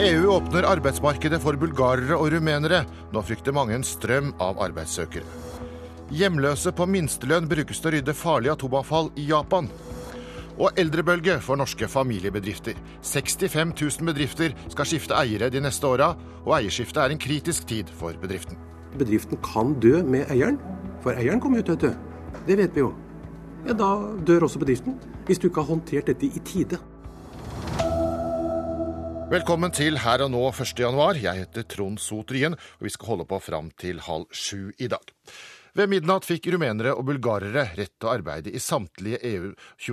EU åpner arbeidsmarkedet for bulgarere og rumenere. Nå frykter mange en strøm av arbeidssøkere. Hjemløse på minstelønn brukes til å rydde farlig atomavfall i Japan. Og eldrebølge for norske familiebedrifter. 65 000 bedrifter skal skifte eiere de neste åra, og eierskiftet er en kritisk tid for bedriften. Bedriften kan dø med eieren, for eieren kommer jo til å dø. Det vet vi jo. Ja, da dør også bedriften, hvis du ikke har håndtert dette i tide. Velkommen til Her og nå 1. januar. Jeg heter Trond Sotryen, og vi skal holde på fram til 6:30 i dag. Ved midnatt fikk rumenere og bulgarere rett til å arbeide i samtlige EUs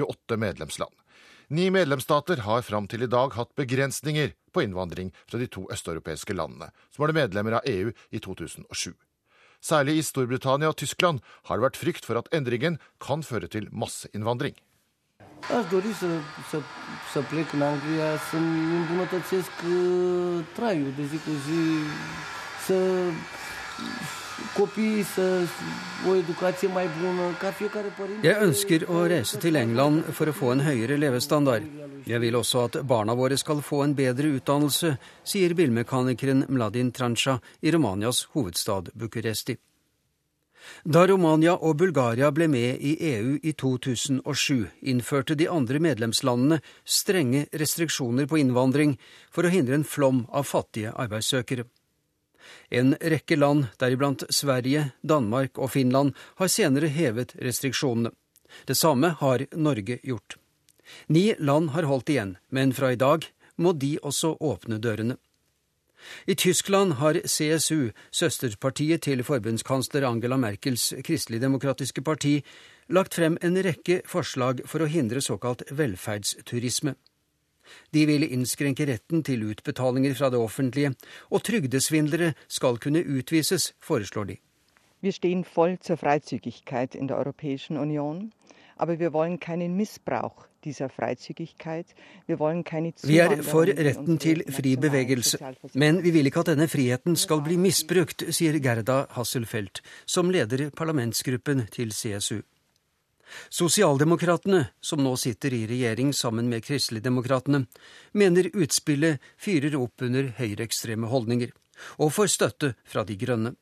28 medlemsland. 9 medlemsstater har fram til i dag hatt begrensninger på innvandring fra de 2 østeuropeiske landene, som var det medlemmer av EU i 2007. Særlig i Storbritannia og Tyskland har det vært frykt for at endringen kan føre til masseinnvandring. Аз дори са плек на Англия, съм имбунатацеск траю, да си кажи, са... Jeg ønsker å reise til England for å få en høyere levestandard. Jeg vil også at barna våre skal få en bedre utdannelse, sier bilmekanikeren Mladin Trancha i Romanias hovedstad Bucuresti. Da Romania og Bulgaria ble med i EU i 2007, innførte de andre medlemslandene strenge restriksjoner på innvandring for å hindre en flom av fattige arbeidssøkere. En rekke land, deriblant Sverige, Danmark og Finland, har senere hevet restriksjonene. Det samme har Norge gjort. 9 land har holdt igjen, men fra i dag må de også åpne dørene. I Tyskland har CSU, søsterpartiet til forbundskansler Angela Merkels kristelig-demokratiske parti, lagt frem en rekke forslag for å hindre såkalt velferdsturisme. De vil innskrenke retten til utbetalinger fra det offentlige, og trygdesvindlere skal kunne utvises, foreslår de. Vi står voll til freizügigkeit i den europeiske unionen, men vi vil ikke misbruk dieser freizügigkeit. Vi er for retten til fri bevegelse, men vi vil ikke at denne friheten skal bli misbrukt, sier Gerda Hasselfeldt, som leder parlamentsgruppen til CSU. Sosialdemokratene, som nå sitter i regjering sammen med kristeligdemokratene, mener utspillet fyrer opp under høyreekstreme holdninger, og får støtte fra de grønne.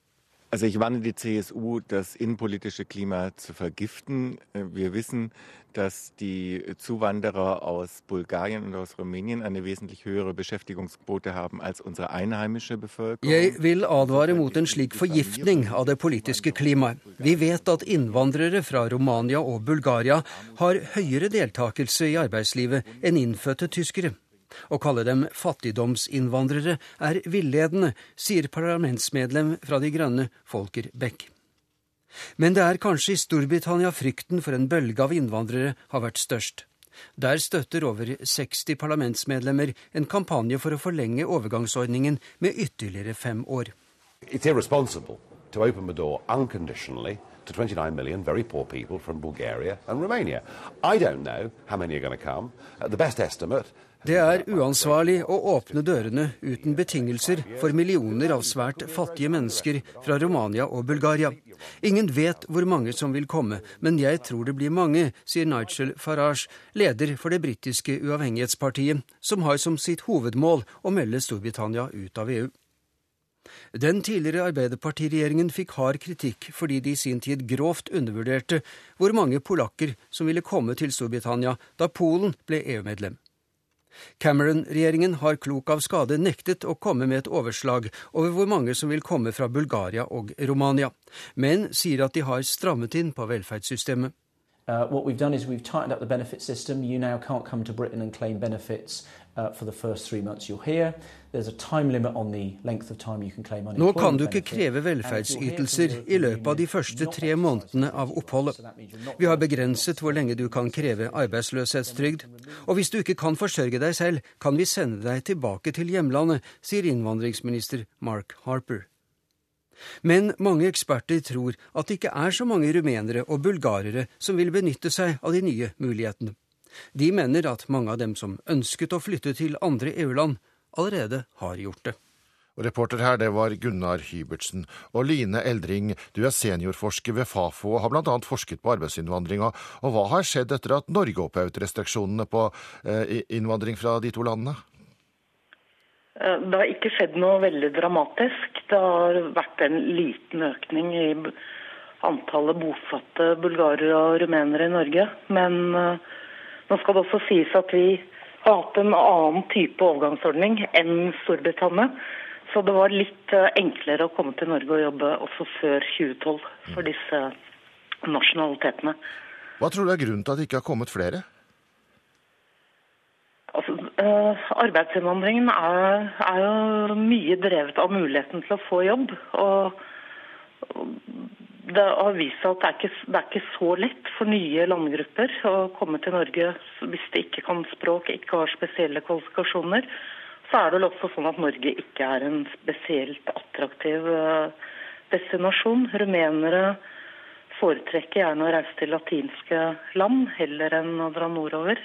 Also ich warne die CSU, das innenpolitische Klima zu vergiften. Wir wissen, dass die Zuwanderer aus Bulgarien und aus Rumänien eine wesentlich höhere Beschäftigungsquote haben als unsere einheimische Bevölkerung. Jeg vil advare mot en slik forgiftning av det politiske klimaet. Vi vet at innvandrere fra Romania og Bulgaria har høyere deltakelse i arbeidslivet enn innfødte tyskere. Å kalle dem fattigdomsinnvandrere er villedende, sier parlamentsmedlem fra De Grønne, Volker Beck. Men det er kanskje i Storbritannia frykten for en bølge av innvandrere har vært størst. Der støtter over 60 parlamentsmedlemmer en kampanje for å forlenge overgangsordningen med ytterligere 5 år. It's irresponsible to open the door unconditionally to 29 million very poor people from Bulgaria and Romania. I don't know how many are going to come. The best estimate... Det er uansvarlig å åpne dørene uten betingelser for millioner av svært fattige mennesker fra Romania og Bulgaria. Ingen vet hvor mange som vil komme, men jeg tror det blir mange, sier Nigel Farage, leder for det britiske uavhengighetspartiet, som har som sitt hovedmål å melde Storbritannia ut av EU. Den tidligere Arbeiderpartiregjeringen fikk hard kritikk fordi de i sin tid grovt undervurderte hvor mange polakker som ville komme til Storbritannia da Polen ble EU-medlem. Cameron-regjeringen har klok av skade nektet å komme med et overslag over hvor mange som vil komme fra Bulgaria og Romania, men sier at de har strammet inn på velferdssystemet. What we've done is we've tightened up the benefit system. You now can't come to Britain and claim benefits for the first 3 months you're here. There's a time limit on the length of time you can claim unemployment. Nå kan du ikke kreve velferdsytelser i løpet av de første 3 månedene av oppholdet. Vi har begrenset hvor lenge du kan kreve arbeidsløshetstrygd. Og hvis du ikke kan forsørge deg selv, kan vi sende deg tilbake til hjemlandet, sier innvandringsminister Mark Harper. Men mange eksperter tror at det ikke er så mange rumenere og bulgarere som vil benytte seg av de nye mulighetene. De mener at mange av dem som ønsket å flytte til andre EU-land, allerede har gjort det. Og reporter her, det var Gunnar Hybertsen. Og Line Eldring, du er seniorforsker ved FAFO og har blant annet forsket på arbeidsinnvandringa. Og hva har skjedd etter at Norge opphevet restriksjonene på innvandring fra de 2 landene? Det har ikke skjedd noe veldig dramatisk. Det har vært en liten økning i antallet bosatte bulgarere og rumenere i Norge. Men nå skal det også sies at vi har hatt en annen type overgangsordning enn Storbritannia. Så det var litt enklere å komme til Norge og jobbe også før 2012 for disse nasjonalitetene. Hva tror du er grunnen til at det ikke har kommet flere? Altså, arbeidsinnvandringen er jo mye drevet av muligheten til å få jobb, og det har vist seg at det er ikke så lett for nye landgrupper å komme til Norge hvis de ikke kan språk, ikke har spesielle kvalifikasjoner. Så er det også sånn at Norge ikke er en spesielt attraktiv destinasjon. Rumenere foretrekker gjerne å reise til latinske land, heller enn å dra nordover.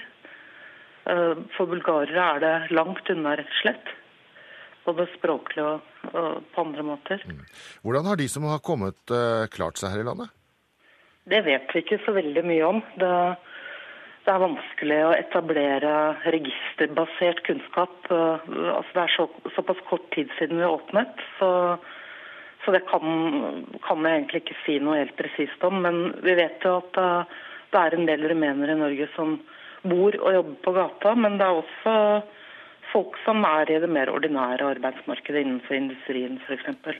For bulgarere er det langt unna, rett og slett, både språklig og på andre måter. Hvordan har de som har kommet klart seg her i landet? Det vet vi ikke så veldig mye om. Det er vanskelig å etablere registerbasert kunnskap. Altså, det er såpass kort tid siden vi åpnet, så det kan jeg egentlig ikke si noe helt presist om. Men vi vet jo at det er en del rumenere i Norge som bor og jobber på gata, men det er også folk som er i det mer ordinære arbeidsmarkedet innenfor industrien, for eksempel.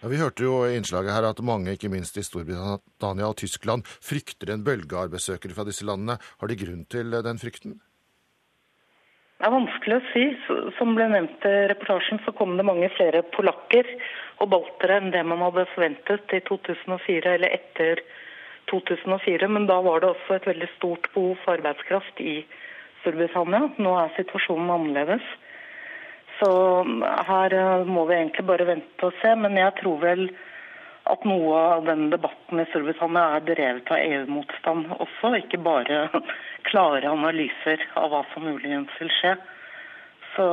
Ja, vi hørte jo i innslaget her at mange, ikke minst i Storbritannia og Tyskland, frykter en bølge av besøkere fra disse landene. Har de grunn til den frykten? Det er vanskelig å si. Som ble nevnt i reportasjen, så kom det mange flere polakker og baltere enn det man hadde forventet i 2004 eller etter 2004, men da var det også et veldig stort behov for arbeidskraft i Storbritannia. Nå er situasjonen annerledes. Så her må vi egentlig bare vente og se, men jeg tror vel at noe av den debatten i Storbritannia er drevet av EU-motstand også, ikke bare klare analyser av hva som muligens vil skje. Så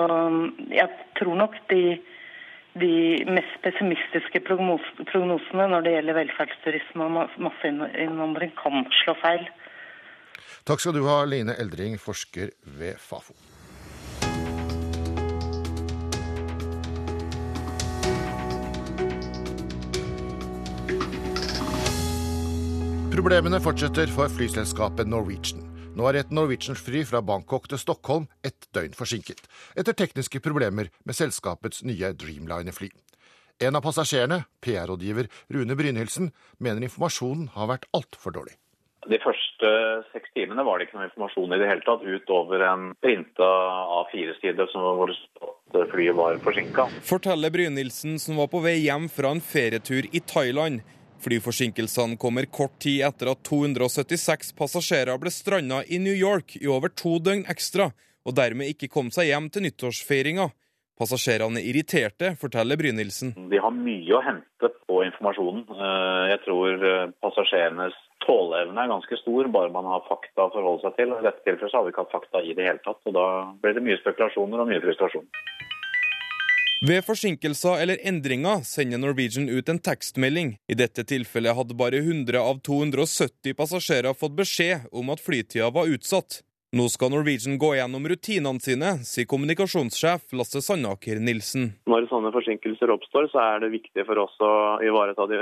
jeg tror nok de mest pessimistiske prognosene når det gjelder velferdsturisme og masseinnvandring kan slå feil. Takk skal du ha, Line Eldring, forsker ved FAFO. Problemene fortsetter for flyselskapet Norwegian. Nå er et Norwegian-fly fra Bangkok til Stockholm ett døgn forsinket, etter tekniske problemer med selskapets nye Dreamliner-fly. En av passasjerene, PR-rådgiver Rune Brynhilsen, mener informasjonen har vært alt for dårlig. De første 6 timene var det ikke noe informasjon i det hele tatt, utover en printa A4-side som var flyet var forsinket. Forteller Brynhilsen, som var på vei hjem fra en ferietur i Thailand. Flyforsinkelsene kommer kort tid etter at 276 passasjerer ble strandet i New York i over 2 døgn ekstra, og dermed ikke kom seg hjem til nyttårsfeiringa. Passasjerene er irriterte, forteller Brynhilsen. De har mye å hente på informasjonen. Jeg tror passasjerenes tåleevne er ganske stor, bare man har fakta å forholde seg til. I dette tilfellet har vi ikke hatt fakta i det hele tatt, og da blir det mye spekulasjoner og mye frustrasjon. Ved forsinkelser eller endringer sender Norwegian ut en tekstmelding. I dette tilfellet hadde bare 100 av 270 passasjerer fått beskjed om at flytida var utsatt. Nå skal Norwegian gå gjennom rutinene sine, sier kommunikasjonssjef Lasse Sandaker-Nielsen. Når sånne forsinkelser oppstår, så er det viktig for oss å ivareta de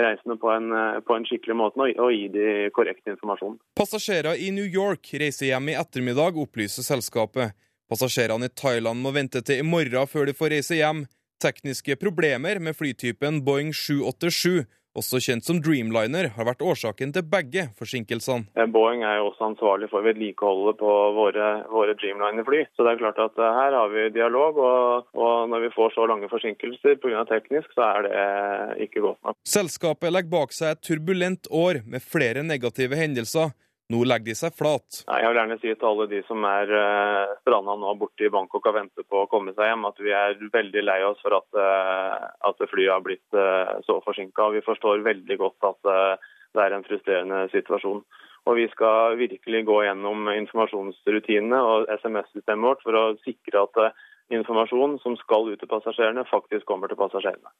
reisende på en skikkelig måte og gi de korrekt informasjon. Passasjerer i New York reiser hjem i ettermiddag, opplyser selskapet. Passasjerene i Thailand må vente til i morgen før de får reise hjem. Tekniske problemer med flytypen Boeing 787, også kjent som Dreamliner, har vært årsaken til begge forsinkelsene. Boeing er jo også ansvarlig for vedlikeholdet på våre Dreamliner-fly. Så det er klart at her har vi dialog, og når vi får så lange forsinkelser på grunn av teknisk, så er det ikke godt nok. Selskapet legger bak seg et turbulent år med flere negative hendelser. Nå legger de seg flat. Jeg vil gjerne si til alle de som er stranda nå borte i Bangkok og venter på å komme seg hjem, at vi er veldig lei oss for at flyet har blitt så forsinket. Vi forstår veldig godt at det er en frustrerende situasjon. Og vi skal virkelig gå gjennom informasjonsrutinene og SMS-systemet vårt for å sikre at informasjon som skal ut til passasjerene, faktisk kommer til passasjerene.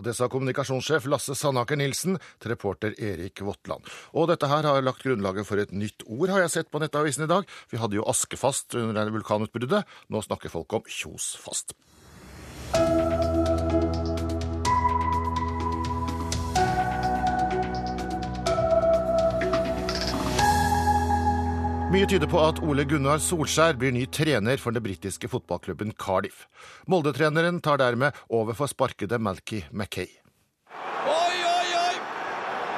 Og det sa kommunikasjonssjef Lasse Sandaker-Nielsen til reporter Erik Våtland. Og dette her har lagt grunnlaget for et nytt ord, har jeg sett på Nettavisen i dag. Vi hadde jo askefast under vulkanutbruddet. Nå snakker folk om kjosfast. Mye tyder på at Ole Gunnar Solskjær blir ny trener for den britiske fotballklubben Cardiff. Molde-treneren tar dermed over for sparkede Malky Mackay. Oi, oi, oi!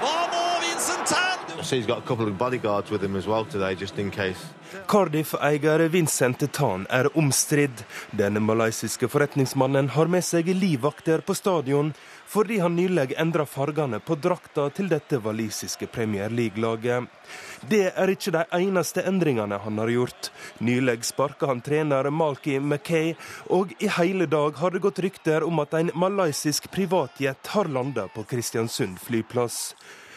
Hva nå, Vincent Tan? So he's got a couple of bodyguards with him as well today, just in case. Cardiff-eier Vincent Tan omstridd. Den malaysiske forretningsmannen har med seg livvakter på stadion, fordi han nylig endret fargene på drakta til dette walisiske Premier League-laget. Det ikke de eneste endringene han har gjort. Nylig sparket han trener Malky Mackay, og i hele dag har det gått rykter om at en malaysisk privatjet har landet på Kristiansund flyplass.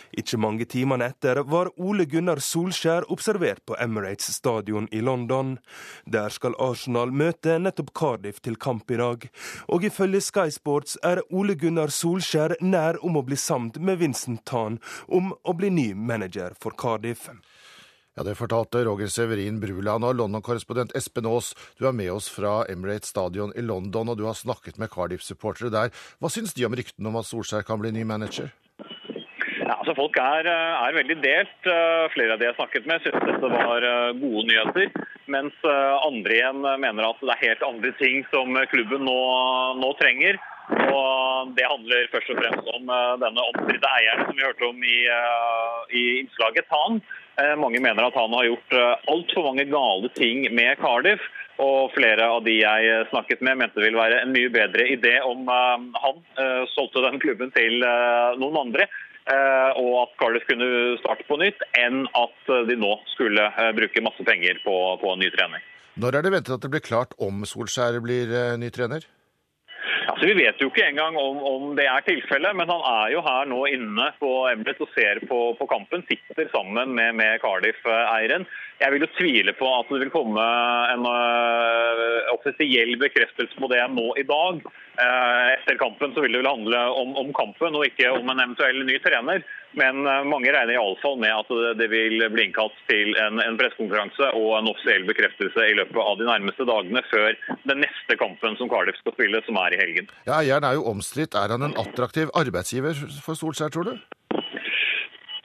Ikke mange timene etter var Ole Gunnar Solskjær observert på Emirates stadion i London. Der skal Arsenal møte nettopp Cardiff til kamp i dag. Og ifølge Sky Sports Ole Gunnar Solskjær nær om å bli samt med Vincent Tan om å bli ny manager for Cardiff. Ja, det fortalte Roger Severin Bruland og London-korrespondent Espen Aas. Du med oss fra Emirates stadion i London, og du har snakket med Cardiff-supportere der. Hva syns de om ryktene om at Solskjær kan bli ny manager? Ja, altså folk veldig delt. Flere av de jeg snakket med synes dette var gode nyheter, mens andre igjen mener at det helt andre ting som klubben nå trenger. Og det handler først og fremst om denne omstridte eieren som vi hørte om i innslaget Tan. Mange mener at han har gjort alt for mange gale ting med Cardiff, og flere av de jeg snakket med mente det ville være en mye bedre idé om han solgte den klubben til noen andre, og at Cardiff kunne starte på nytt, enn at de nå skulle bruke masse penger på ny trening. Når det ventet at det blir klart om Solskjær blir ny trener? Altså, vi vet jo ikke engang om det tilfellet, men han jo her nå inne på Emirates og ser på kampen, sitter sammen med Cardiff-eieren. Jeg vil jo tvile på at det vil komme en offisiell bekreftelse på det nå i dag. Etter kampen så vil det vel handle om kampen og ikke om en eventuell ny trener, men mange regner i alle fall med at det vil bli innkalt til en presskonferanse og en offisiell bekreftelse i løpet av de nærmeste dagene før den neste kampen som Cardiff skal spille, som i helgen. Ja, eieren jo omstridt. Han en attraktiv arbeidsgiver for Solskjær, tror du?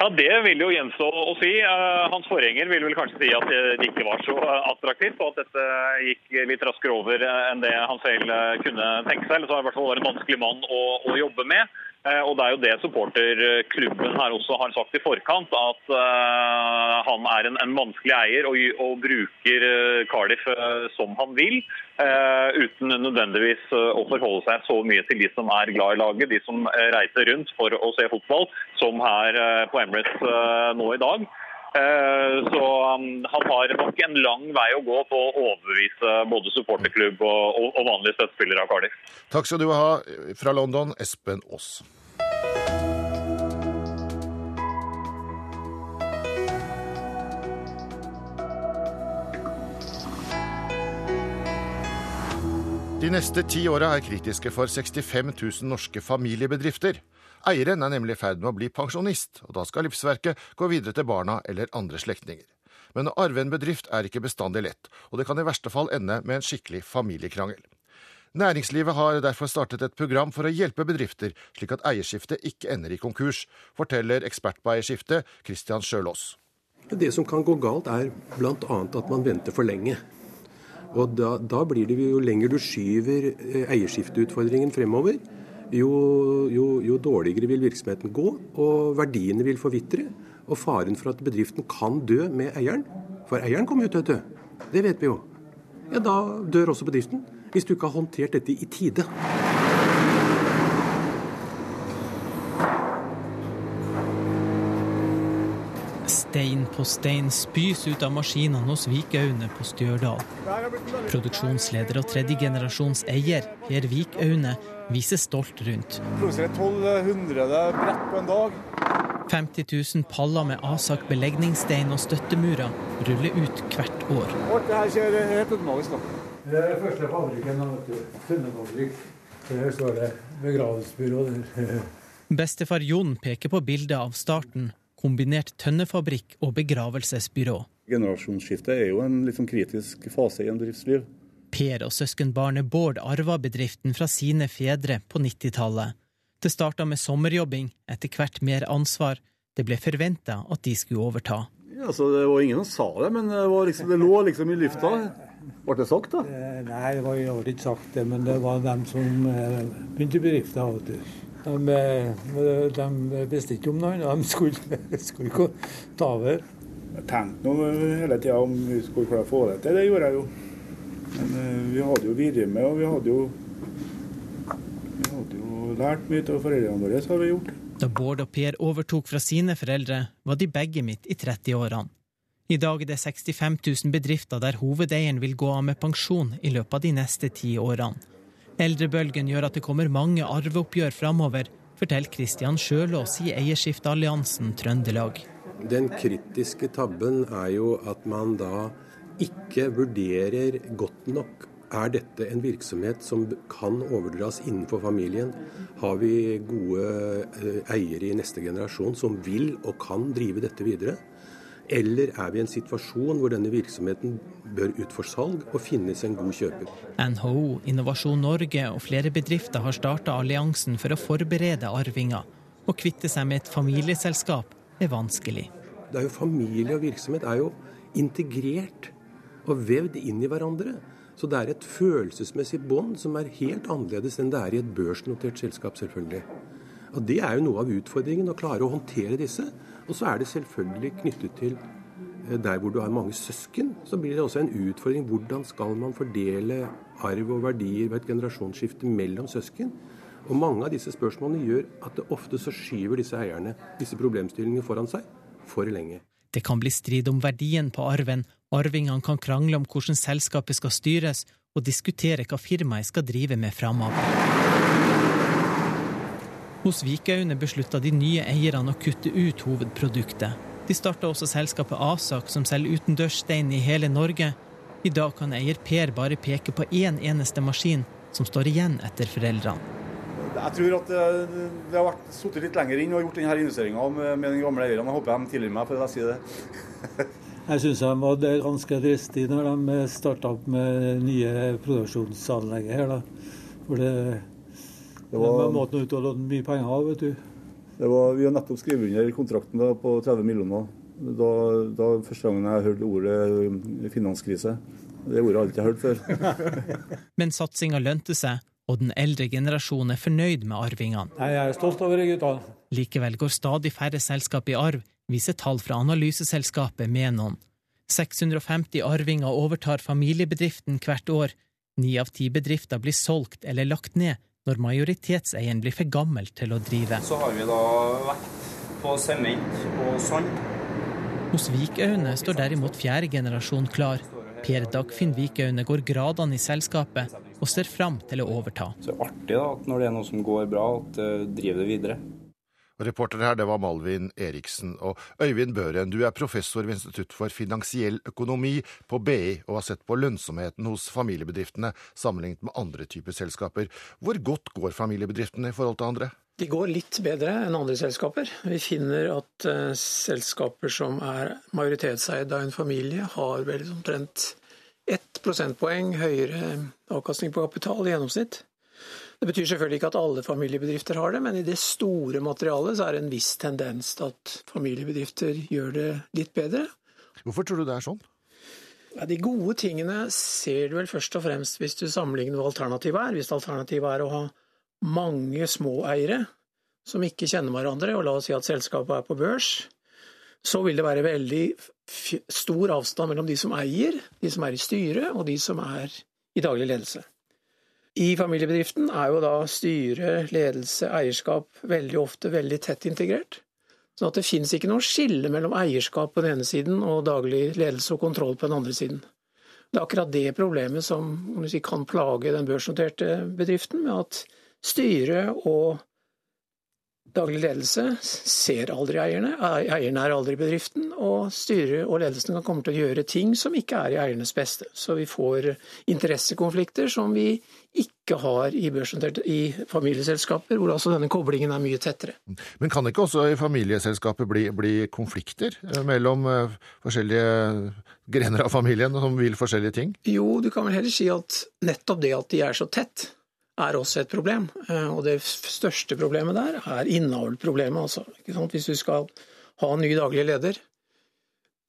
Ja, det vil jo gjenstå å si. Hans forgjenger vil vel kanskje si at det ikke var så attraktivt, og at dette gikk litt raskere over enn det han selv kunne tenke seg. Så har i hvert fall vært en vanskelig mann å jobbe med. Og det jo det supporterklubben her også har sagt i forkant, at han en vanskelig eier og bruker Cardiff som han vil, uten nødvendigvis å forholde seg så mye til de som glad i laget, de som reiser rundt for å se fotball, som her på Emirates nå i dag. Så han har nok en lang vei å gå på å overbevise både supporterklubb og vanlige støttespillere av Cardiff. Takk skal du ha fra London, Espen Aas. De neste 10 årene kritiske for 65 000 norske familiebedrifter. Eieren nemlig i ferd med å bli pensjonist, og da skal livsverket gå videre til barna eller andre slektninger. Men å arve en bedrift ikke bestandig lett, og det kan i verste fall ende med en skikkelig familiekrangel. Næringslivet har derfor startet et program for å hjelpe bedrifter, slik at eierskiftet ikke ender i konkurs, forteller ekspert på eierskiftet Kristian Sjølås. Det som kan gå galt blant annet at man venter for lenge. Og da blir det jo lenger du skyver eierskifteutfordringen fremover, jo dårligere vil virksomheten gå, og verdiene vil forvitre, og faren for at bedriften kan dø med eieren, for eieren kommer jo til å dø, det vet vi jo. Ja, da dør også bedriften, hvis du ikke har håndtert dette i tide. Stein på stein spys ut av maskinene hos Hervik Aune på Stjørdal. Produksjonsleder og tredjegenerasjons eier, Hervik Aune, viser stolt rundt. Produserer 1200 brett på en dag. 50 000 paller med avsagt belegningsstein og støttemurer ruller ut hvert år. Det her skjer helt automatisk da. Det første fabrikken har vært Sunnefabrikk. Her står det begravelsesbyrå der. Bestefar Jon peker på bildet av starten. Kombinert tønnefabrikk og begravelsesbyrå. Generasjonsskiftet jo en kritisk fase i en driftsliv. Per og søskenbarnet Bård arva bedriften fra sine fedre på 90-tallet. Det startet med sommerjobbing, etter hvert mer ansvar. Det ble forventet at de skulle overta. Ja, så det var ingen som sa det, men det lå liksom i lufta. Var det sagt da? Nei, det var jo ikke sagt det, men det var dem som begynte bedrifta. De bestilte om noe, de skulle ikke ta over. Jeg tenkte noe hele tiden om vi skulle klare å få det til, det gjorde jeg jo. Men vi hadde jo videre med, og vi hadde jo lært mye av foreldrene våre, så har vi gjort det. Da Bård og Per overtok fra sine foreldre, var de begge midt i 30-årene. I dag er det 65 000 bedrifter der hovedeieren vil gå av med pensjon i løpet av de neste 10 årene. Eldrebølgen gjør at det kommer mange arveoppgjør fremover, forteller Kristian Sjølås i Eierskiftalliansen Trøndelag. Den kritiske tabben er jo at man da ikke vurderer godt nok. Er dette en virksomhet som kan overdras innenfor familien? Har vi gode eiere i neste generasjon som vil og kan drive dette videre? Eller er vi i en situasjon hvor denne virksomheten bør ut for salg og finnes en god kjøper? NHO, Innovasjon Norge og flere bedrifter har startet alliansen for å forberede arvinger. Å kvitte seg med et familieselskap er vanskelig. Det er jo familie og virksomhet er jo integrert og vevd inn i hverandre. Så det er et følelsesmessig bånd som er helt annerledes enn det er i et børsnotert selskap, selvfølgelig. Og det er jo noe av utfordringen, å klare å håndtere disse. Og så er det selvfølgelig knyttet til der hvor du har mange søsken, så blir det også en utfordring. Hvordan skal man fordele arv og verdier ved et generasjonsskifte mellom søsken? Og mange av disse spørsmålene gjør at det ofte så skyver disse eierne disse problemstillingene foran seg for lenge. Det kan bli strid om verdien på arven. Arvingene kan krangle om hvordan selskapet skal styres, og diskutere hva firmaet skal drive med fremover. Hos Hervik Aune besluttet de nye eierne å kutte ut hovedproduktet. De startet også selskapet Asak, som selger utendørsstein i hele Norge. I dag kan eier Per bare peke på en eneste maskin som står igjen etter foreldrene. Jeg tror at det har vært suttet litt lenger inn og gjort denne investeringen med den gamle eieren. Jeg håper de tilgir meg for å si det. Jeg synes de var ganske dristig når de startet opp med nye produksjonsanlegget her. For det var måten å uttale mye penger av, vet du. Vi har nettopp skrivet under kontrakten på 30 millioner. Da første gangen jeg hørte ordet finanskrise. Det ordet har jeg alltid hørt før. Men satsingen lønte seg, og den eldre generasjonen er fornøyd med arvingene. Nei, jeg er stolt over det, gutta. Likevel går stadig færre selskap i arv, viser tall fra analyseselskapet Menon. 650 arvinger overtar familiebedriften hvert år. 9 av 10 bedrifter blir solgt eller lagt ned når majoritetseieren blir for gammel til å drive. Så har vi da vekt på sement og sand. Hos Hervik Aune står derimot 4. generasjon klar. Per Dagfinn Hervik Aune går gradene i selskapet og ser frem til å overta. Så det er artig da, at når det er noe som går bra, at driver det videre. Og reporter her, det var Malvin Eriksen. Og Øyvind Bøhren, du er professor ved Institutt for finansiell økonomi på BI og har sett på lønnsomheten hos familiebedriftene sammenlignet med andre typer selskaper. Hvor godt går familiebedriftene i forhold til andre? De går litt bedre enn andre selskaper. Vi finner at selskaper som er majoritetseid av en familie har vel omtrent 1 prosentpoeng høyere avkastning på kapital i gjennomsnitt. Det betyr selvfølgelig ikke at alle familiebedrifter har det, men i det store materialet så er det en viss tendens til at familiebedrifter gjør det litt bedre. Hvorfor tror du det er sånn? De gode tingene ser du vel først og fremst hvis du sammenligner hva alternativet er. Hvis alternativet er å ha mange små eiere som ikke kjenner hverandre, og la oss si at selskapet er på børs, så vil det være veldig stor avstand mellom de som eier, de som er i styret, og de som er i daglig ledelse. I familiebedriften er jo da styre, ledelse, eierskap veldig ofte veldig tett integrert, sånn at det finnes ikke noe skille mellom eierskap på den ene siden og daglig ledelse og kontroll på den andre siden. Det er akkurat det problemet som kan plage den børsnoterte bedriften, med at styre og Daglig ledelse ser aldri eierne, eierne er aldri i bedriften, og styret og ledelsen kan komme til å gjøre ting som ikke er i eiernes beste. Så vi får interessekonflikter som vi ikke har i familieselskaper, hvor altså denne koblingen er mye tettere. Men kan ikke også i familieselskapet bli konflikter mellom forskjellige grener av familien som vil forskjellige ting? Jo, du kan vel heller si at nettopp det at de er så tett, er også et problem, og det største problemet der er innavlproblemet. Altså. Hvis du skal ha en ny daglig leder,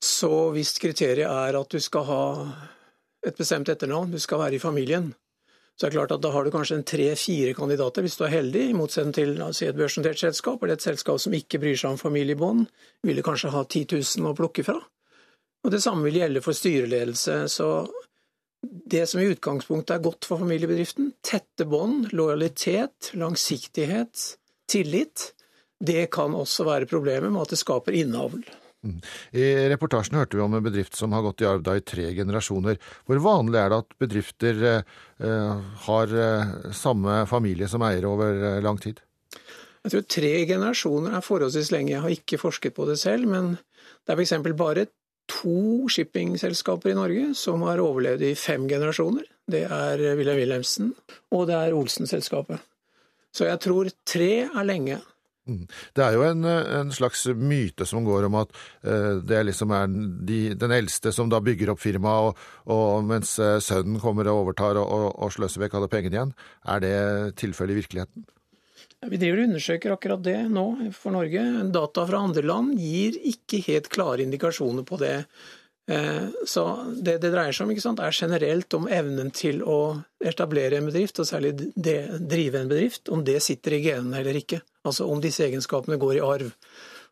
så hvis kriteriet er at du skal ha et bestemt etternavn, du skal være i familien, så er det klart at da har du kanskje en 3-4 kandidater, hvis du er heldig, i motsetning til si et børsnotert selskap, eller et selskap som ikke bryr seg om familiebånd, vil du kanskje ha 10 000 å plukke fra. Og det samme vil gjelde for styreledelse, så det som i utgangspunktet er godt for familiebedriften, tette bånd, lojalitet, langsiktighet, tillit, det kan også være problemet med at det skaper innavl. I reportasjen hørte vi om en bedrift som har gått i arv i 3 generasjoner. Hvor vanlig er det at bedrifter har samme familie som eier over lang tid? Jeg tror 3 generasjoner er forholdsvis lenge. Jeg har ikke forsket på det selv, men det er for eksempel bare 2 shippingselskaper i Norge som har overlevd i 5 generasjoner. Det er Wilhelm Wilhelmsen, og det er Olsen-selskapet. Så jeg tror 3 er lenge. Det er jo en slags myte som går om at det liksom er den eldste som da bygger opp firmaet, og mens sønnen kommer og overtar og sløser vekk alle pengene igjen. Er det tilfellet i virkeligheten? Vi driver og undersøker akkurat det nå for Norge. Data fra andre land gir ikke helt klare indikasjoner på det. Så det dreier seg om, ikke sant, er generelt om evnen til å etablere en bedrift, og særlig drive en bedrift, om det sitter i genene eller ikke. Altså om disse egenskapene går i arv.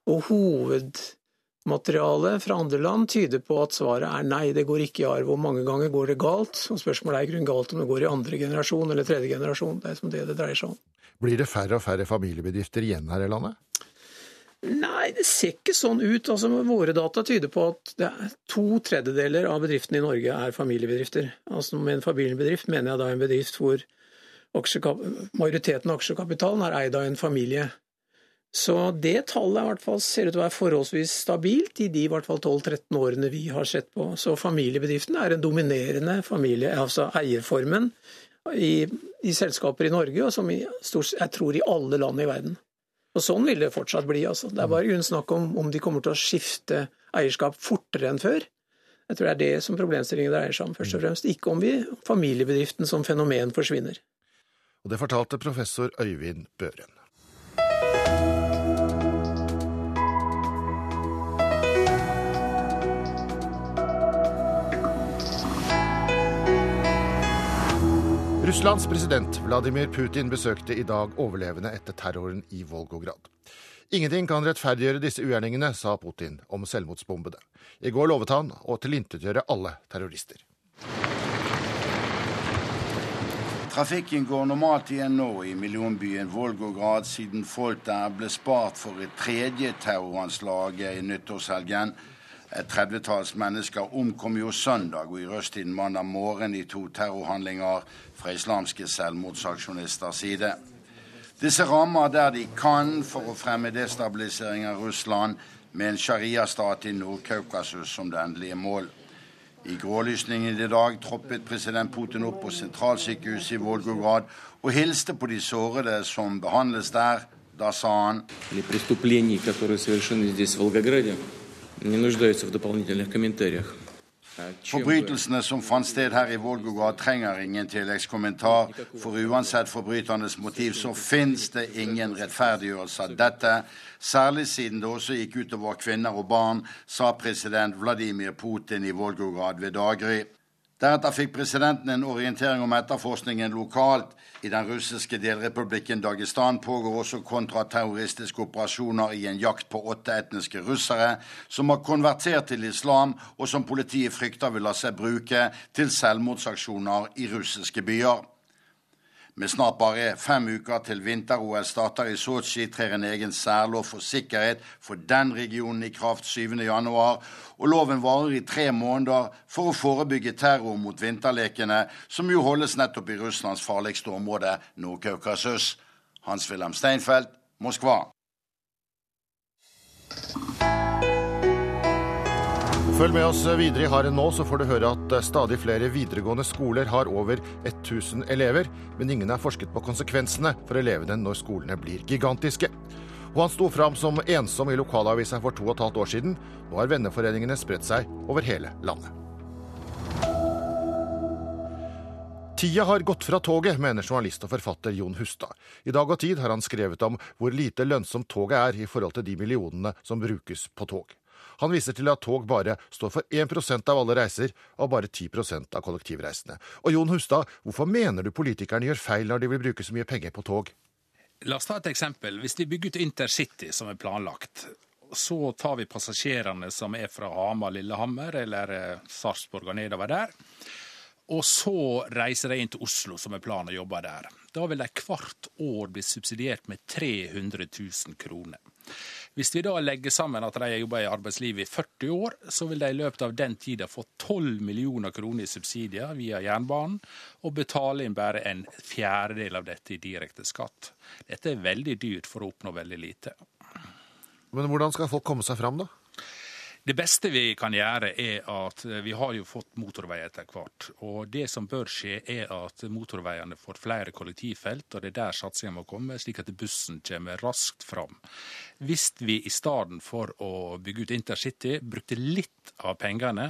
Og hovedmaterialet fra andre land tyder på at svaret er nei, det går ikke i arv, og mange ganger går det galt. Og spørsmålet er i grunnen galt om det går i 2. generasjon eller 3. generasjon. Det er som det dreier seg om. Blir det færre og færre familiebedrifter igjen her i landet? Nei, det ser ikke sånn ut. Altså, våre data tyder på at 2/3 av bedriftene i Norge er familiebedrifter. Altså, med en familiebedrift mener jeg da en bedrift hvor majoriteten av aksjekapitalen er eid av en familie. Så det tallet i hvert fall ser ut til å være forholdsvis stabilt i de i hvert fall 12-13 årene vi har sett på. Så familiebedriften er den dominerende altså eierformen i selskaper i Norge, og som jeg tror i alle land i verden. Og sånn vil det fortsatt bli. Altså. Det er bare grunn snakk om de kommer til å skifte eierskap fortere enn før. Jeg tror det er det som problemstillingen dreier seg om først og fremst. Ikke om familiebedriften som fenomen forsvinner. Og det fortalte professor Øyvind Bøhren. Russlands president Vladimir Putin besøkte i dag overlevende etter terroren i Volgograd. Ingenting kan rettferdiggjøre disse ugjerningene, sa Putin om selvmordsbombene. I går lovet han å tilintetgjøre alle terrorister. Trafikken går normalt igjen nå i millionbyen Volgograd siden folk der ble spart for et 3. terroranslag i nyttårshelgen. 30-talls mennesker omkom jo søndag og i røsttiden mandag morgen i 2 terrorhandlinger fra islamske selvmordsaksjonisters side. Disse rammer der de kan for å fremme destabilisering av Russland med en sharia-stat i Nord-Kaukasus som det endelige mål. I grålysningen i dag troppet president Putin opp på sentralsykehuset i Volgograd og hilste på de sårede som behandles der. Da sa han: Forbrytelsene som fant sted her i Volgograd trenger ingen tilleggskommentar, for uansett forbryternes motiv så finnes det ingen rettferdiggjørelse av dette, særlig siden det også gikk utover kvinner og barn, sa president Vladimir Putin i Volgograd ved daggry. Deretter fikk presidenten en orientering om etterforskningen lokalt. I den russiske delrepublikken Dagestan pågår også kontraterroristiske operasjoner i en jakt på 8 etniske russere som har konvertert til islam, og som politiet frykter vil la seg bruke til selvmordsaksjoner i russiske byer. Med snart bare 5 uker til vinter-OL starter i Sochi, trer en egen særlov for sikkerhet for den regionen i kraft 7. januar, og loven varer i 3 måneder for å forebygge terror mot vinterlekene, som jo holdes nettopp i Russlands farligste område, Nord-Kaukasus. Hans-Willem Steinfeldt, Moskva. Følg med oss videre i Haren nå, så får du høre at stadig flere videregående skoler har over 1000 elever, men ingen har forsket på konsekvensene for elevene når skolene blir gigantiske. Og han sto fram som ensom i lokalavisen for 2,5 år siden. Nå har venneforeningene spredt seg over hele landet. Tida har gått fra toget, mener journalist og forfatter Jon Hustad. I Dag og Tid har han skrevet om hvor lite lønnsomt toget er i forhold til de millionene som brukes på tog. Han viser til at tog bare står for 1% av alle reiser, og bare 10% av kollektivreisene. Og Jon Hustad, hvorfor mener du politikerne gjør feil når de vil bruke så mye penger på tog? La oss ta et eksempel. Hvis de bygger ut Intercity som er planlagt, så tar vi passasjerene som er fra Hamar, Lillehammer eller Sarpsborg og nedover der, og så reiser de inn til Oslo som er planen å jobbe der. Da vil de hvert år bli subsidiert med 300 000 kroner. Hvis vi da legger sammen at de har jobbet i arbeidslivet i 40 år, så vil de i løpet av den tiden få 12 millioner kroner i subsidier via jernbanen, og betale inn bare en fjerdedel av dette i direkte skatt. Dette er veldig dyrt for å oppnå veldig lite. Men hvordan skal folk komme seg fram da? Det beste vi kan gjøre er at vi har jo fått motorveier etter hvert, og det som bør skje er at motorveiene får flere kollektivfelt, og det er der satsingen må komme, slik at bussen kommer raskt fram. Hvis vi i stedet for å bygge ut Intercity brukte litt av pengene,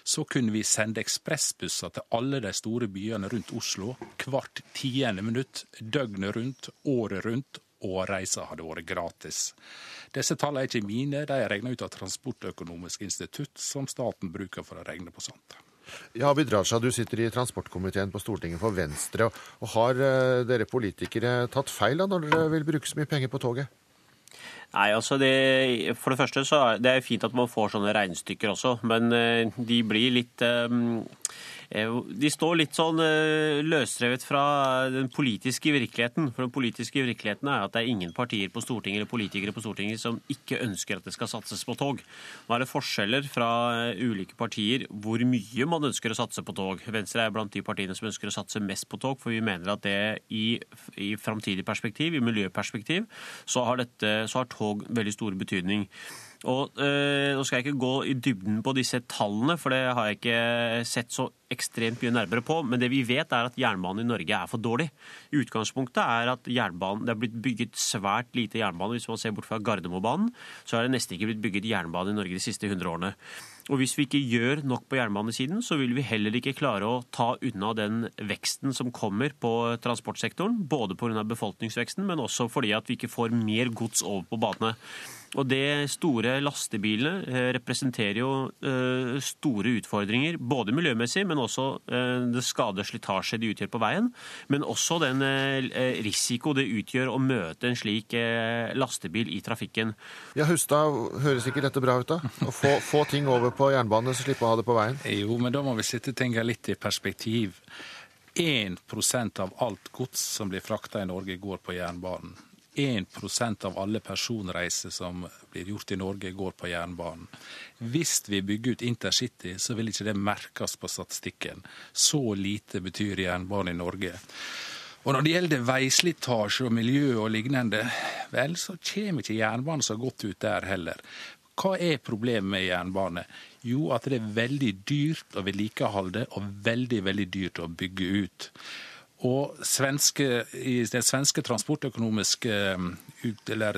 så kunne vi sende ekspressbusser til alle de store byene rundt Oslo hvert 10. minutt, døgnet rundt, året rundt, og reiser hadde vært gratis. Disse tallene er ikke mine, de er regnet ut av Transportøkonomisk institutt, som staten bruker for å regne på sånt. Ja, Abid Raja, du sitter i transportkomiteen på Stortinget for Venstre, og har dere politikere tatt feil da, når dere vil bruke så mye penger på toget? Nei, altså det, for det første så er det fint at man får sånne regnestykker også, men de blir litt... De står litt sånn løsrevet fra den politiske virkeligheten. For den politiske virkeligheten er at det er ingen partier på Stortinget eller politikere på Stortinget som ikke ønsker at det skal satses på tog. Nå er det forskjeller fra ulike partier hvor mye man ønsker å satse på tog. Venstre er blant de partiene som ønsker å satse mest på tog, for vi mener at det i framtidig perspektiv, i miljøperspektiv, så har tog veldig stor betydning. Og nå skal jeg ikke gå i dybden på disse tallene, for det har jeg ikke sett så ekstremt mye nærmere på, men det vi vet er at jernbanen i Norge er for dårlig. Utgangspunktet er at det har blitt bygget svært lite jernbane. Hvis man ser bort fra Gardermobanen, så har det nesten ikke blitt bygget jernbane i Norge de siste 100 årene. Og hvis vi ikke gjør nok på jernbanesiden, så vil vi heller ikke klare å ta unna den veksten som kommer på transportsektoren, både på grunn av befolkningsveksten, men også fordi at vi ikke får mer gods over på bane. Og de store lastebilene representerer jo store utfordringer, både miljømessig, men også det skader slitasje de utgjør på veien, men også den risiko det utgjør å møte en slik lastebil i trafikken. Ja, Hustad, høres ikke dette bra ut da? Å få ting over på jernbanen, så slipper å ha det på veien? Jo, men da må vi sette tingene litt i perspektiv. 1% av alt gods som blir fraktet i Norge går på jernbanen. 1% av alle personreiser som blir gjort i Norge går på jernbanen. Hvis vi bygger ut Intercity, så vil ikke det merkes på statistikken. Så lite betyr jernbanen i Norge. Og når det gjelder veislitasje og miljø og lignende, vel, så kommer ikke jernbanen så godt ut der heller. Hva er problemet med jernbane? Jo, at det er veldig dyrt å vedlikeholde og veldig, veldig dyrt å bygge ut. Og i den svenske transportøkonomiske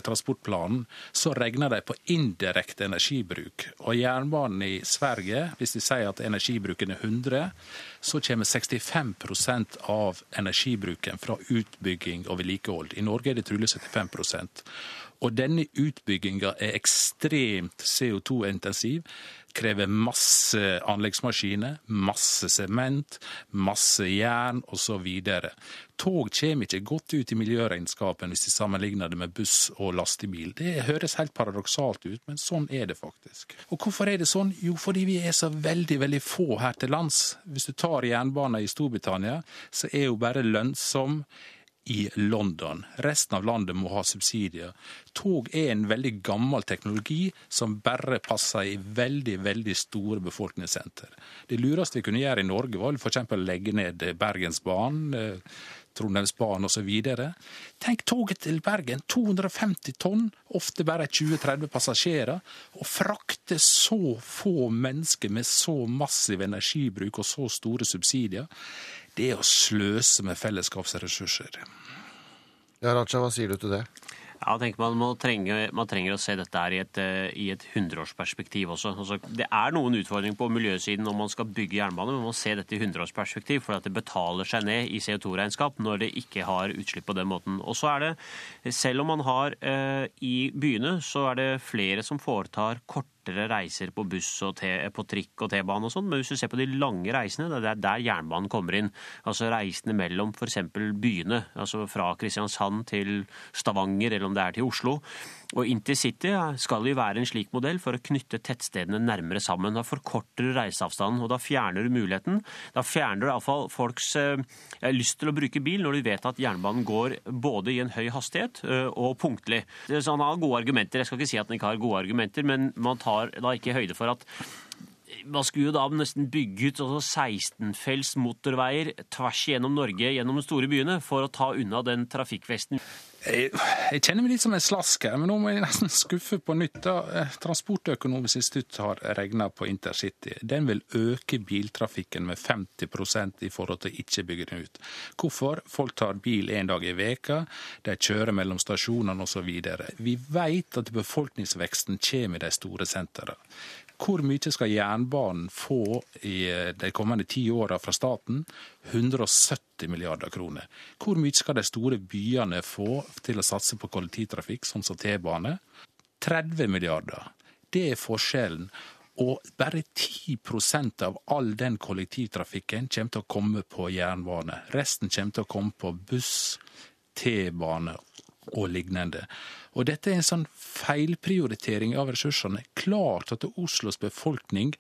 transportplanen så regner de på indirekte energibruk. Og jernbanen i Sverige, hvis de sier at energibruken er 100, så kommer 65% av energibruken fra utbygging og vedlikehold. I Norge er det trolig 75%. Og denne utbyggingen er ekstremt CO2-intensiv, krever masse anleggsmaskiner, masse sement, masse jern og så videre. Tog kommer ikke godt ut i miljøregnskapen hvis de sammenligner det med buss og lastebil. Det høres helt paradoksalt ut, men sånn er det faktisk. Og hvorfor er det sånn? Jo, fordi vi er så veldig, veldig få her til lands. Hvis du tar jernbanen i Storbritannia, så er jo bare lønnsom i London. Resten av landet må ha subsidier. Tog er en veldig gammel teknologi som bare passer i veldig, veldig store befolkningssenter. Det lureste vi kunne gjøre i Norge var for eksempel å legge ned Bergensbanen, Trondheimsbanen og så videre. Tenk toget til Bergen, 250 tonn, ofte bare 20-30 passasjerer, og frakte så få mennesker med så massiv energibruk og så store subsidier. Det er å sløse med fellesskapsressurser. Ja, Raja, hva sier du til det? Ja, jeg tenker man trenger å se dette her i et 100-årsperspektiv også. Altså, det er noen utfordringer på miljøsiden når man skal bygge jernbane, men man må se dette i 100-årsperspektiv, for at det betaler seg ned i CO2-regnskap når det ikke har utslipp på den måten. Og så er det, selv om man har i byene, så er det flere som foretar kortere reiser på buss og på trikk og T-bane og sånn, men hvis du ser på de lange reisene, det er der jernbanen kommer inn. Altså reisene mellom for eksempel byene, altså fra Kristiansand til Stavanger eller om det er til Oslo. Og Intercity skal jo være en slik modell for å knytte tettstedene nærmere sammen. Da forkorter du reiseavstanden, og da fjerner du muligheten. Da fjerner du i hvert fall folks lyst til å bruke bil når du vet at jernbanen går både i en høy hastighet og punktlig. Så han har gode argumenter. Jeg skal ikke si at han ikke har gode argumenter, men man tar da ikke høyde for at man skulle jo da nesten bygge ut 16-felts motorveier tvers gjennom Norge, gjennom de store byene, for å ta unna den trafikkvesten. Jeg kjenner meg litt som en slask her, men nå må jeg nesten skuffe på nytt. Transportøkonomisk institutt har regnet på Intercity. Den vil øke biltrafikken med 50% i forhold til ikke bygge den ut. Hvorfor? Folk tar bil en dag i veka, de kjører mellom stasjonene og så videre. Vi vet at befolkningsveksten kommer i de store sentrene. Hvor mye skal jernbanen få i de kommende 10 årene fra staten? 170 milliarder kroner. Hvor mye skal de store byene få til å satse på kollektivtrafikk, sånn som T-bane? 30 milliarder. Det er forskjellen. Og bare 10% av all den kollektivtrafikken kommer til å komme på jernbane. Resten kommer til å komme på buss, T-bane og lignende. Og dette er en sånn feilprioritering av ressursene. Klart at Oslos befolkning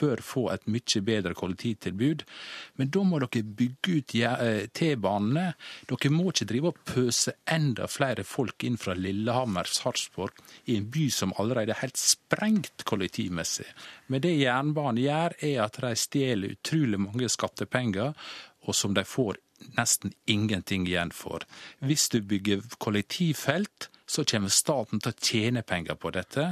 bør få et mye bedre kollektivtilbud, men da må dere bygge ut T-banene. Dere må ikke drive og pøse enda flere folk inn fra Lillehammer, Sarpsborg, i en by som allerede er helt sprengt kollektivmessig. Men det jernbanen gjør, er at de stjeler utrolig mange skattepenger, og som de får nesten ingenting igjen for. Hvis du bygger kollektivfelt, så kommer staten til å tjene penger på dette.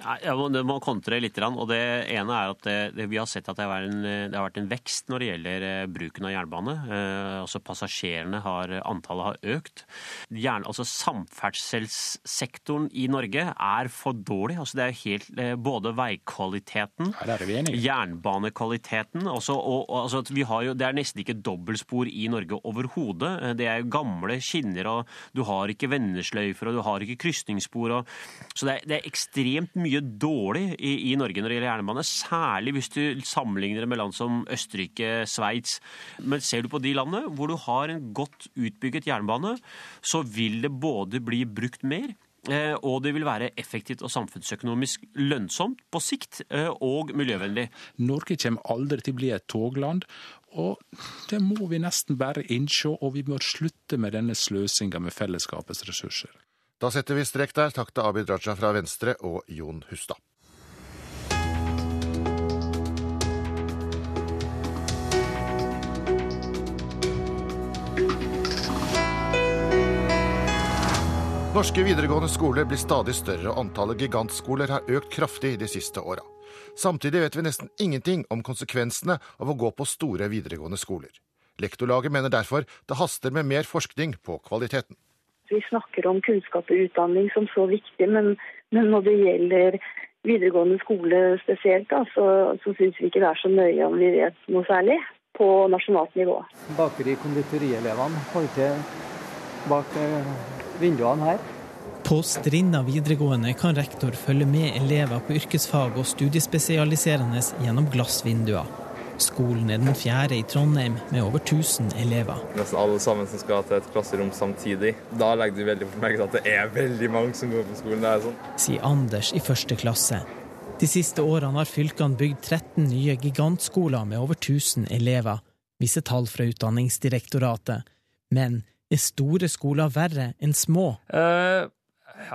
Det må kontre litt, og det ene er at vi har sett at det har vært en vekst når det gjelder bruken av jernbane. Altså antallet har økt. Samferdselssektoren i Norge er for dårlig. Altså, det er helt, både veikvaliteten, jernbanekvaliteten, og det er nesten ikke dobbeltspor i Norge overhodet. Det er jo gamle skinner, og du har ikke vendesløyfer, og du har ikke krysningsspor. Så det er ekstremt mye dårlig i Norge når det gjelder jernbane, særlig hvis du sammenligner det med land som Østerrike, Sveits. Men ser du på de landene hvor du har en godt utbygget jernbane, så vil det både bli brukt mer, og det vil være effektivt og samfunnsøkonomisk lønnsomt på sikt, og miljøvennlig. Norge kommer aldri til å bli et togland, og det må vi nesten bare innsjå, og vi må slutte med denne sløsingen med fellesskapets ressurser. Da setter vi strek der. Takk til Abid Raja fra Venstre og Jon Hustad. Norske videregående skoler blir stadig større, og antallet gigantskoler har økt kraftig de siste årene. Samtidig vet vi nesten ingenting om konsekvensene av å gå på store videregående skoler. Lektorlaget mener derfor det haster med mer forskning på kvaliteten. Vi snakker om kunnskap og utdanning som så viktig, men når det gjelder videregående skole spesielt, da, så synes vi ikke det er så nøye om vi vet noe særlig på nasjonalt nivå. Bakeri-konditorierelevene holder til bak vinduene her. På Strinda videregående kan rektor følge med elever på yrkesfag og studiespesialiserende gjennom glassvinduer. Skolen er den fjerde i Trondheim med over 1000 elever. Nesten alle sammen som skal til et klasserom samtidig. Da legger du veldig for meg at det er veldig mange som går på skolen. Det er sånn. Sier Anders i 1. klasse. De siste årene har fylkene bygd 13 nye gigantskoler med over 1000 elever, viser tall fra Utdanningsdirektoratet. Men er store skoler verre enn små?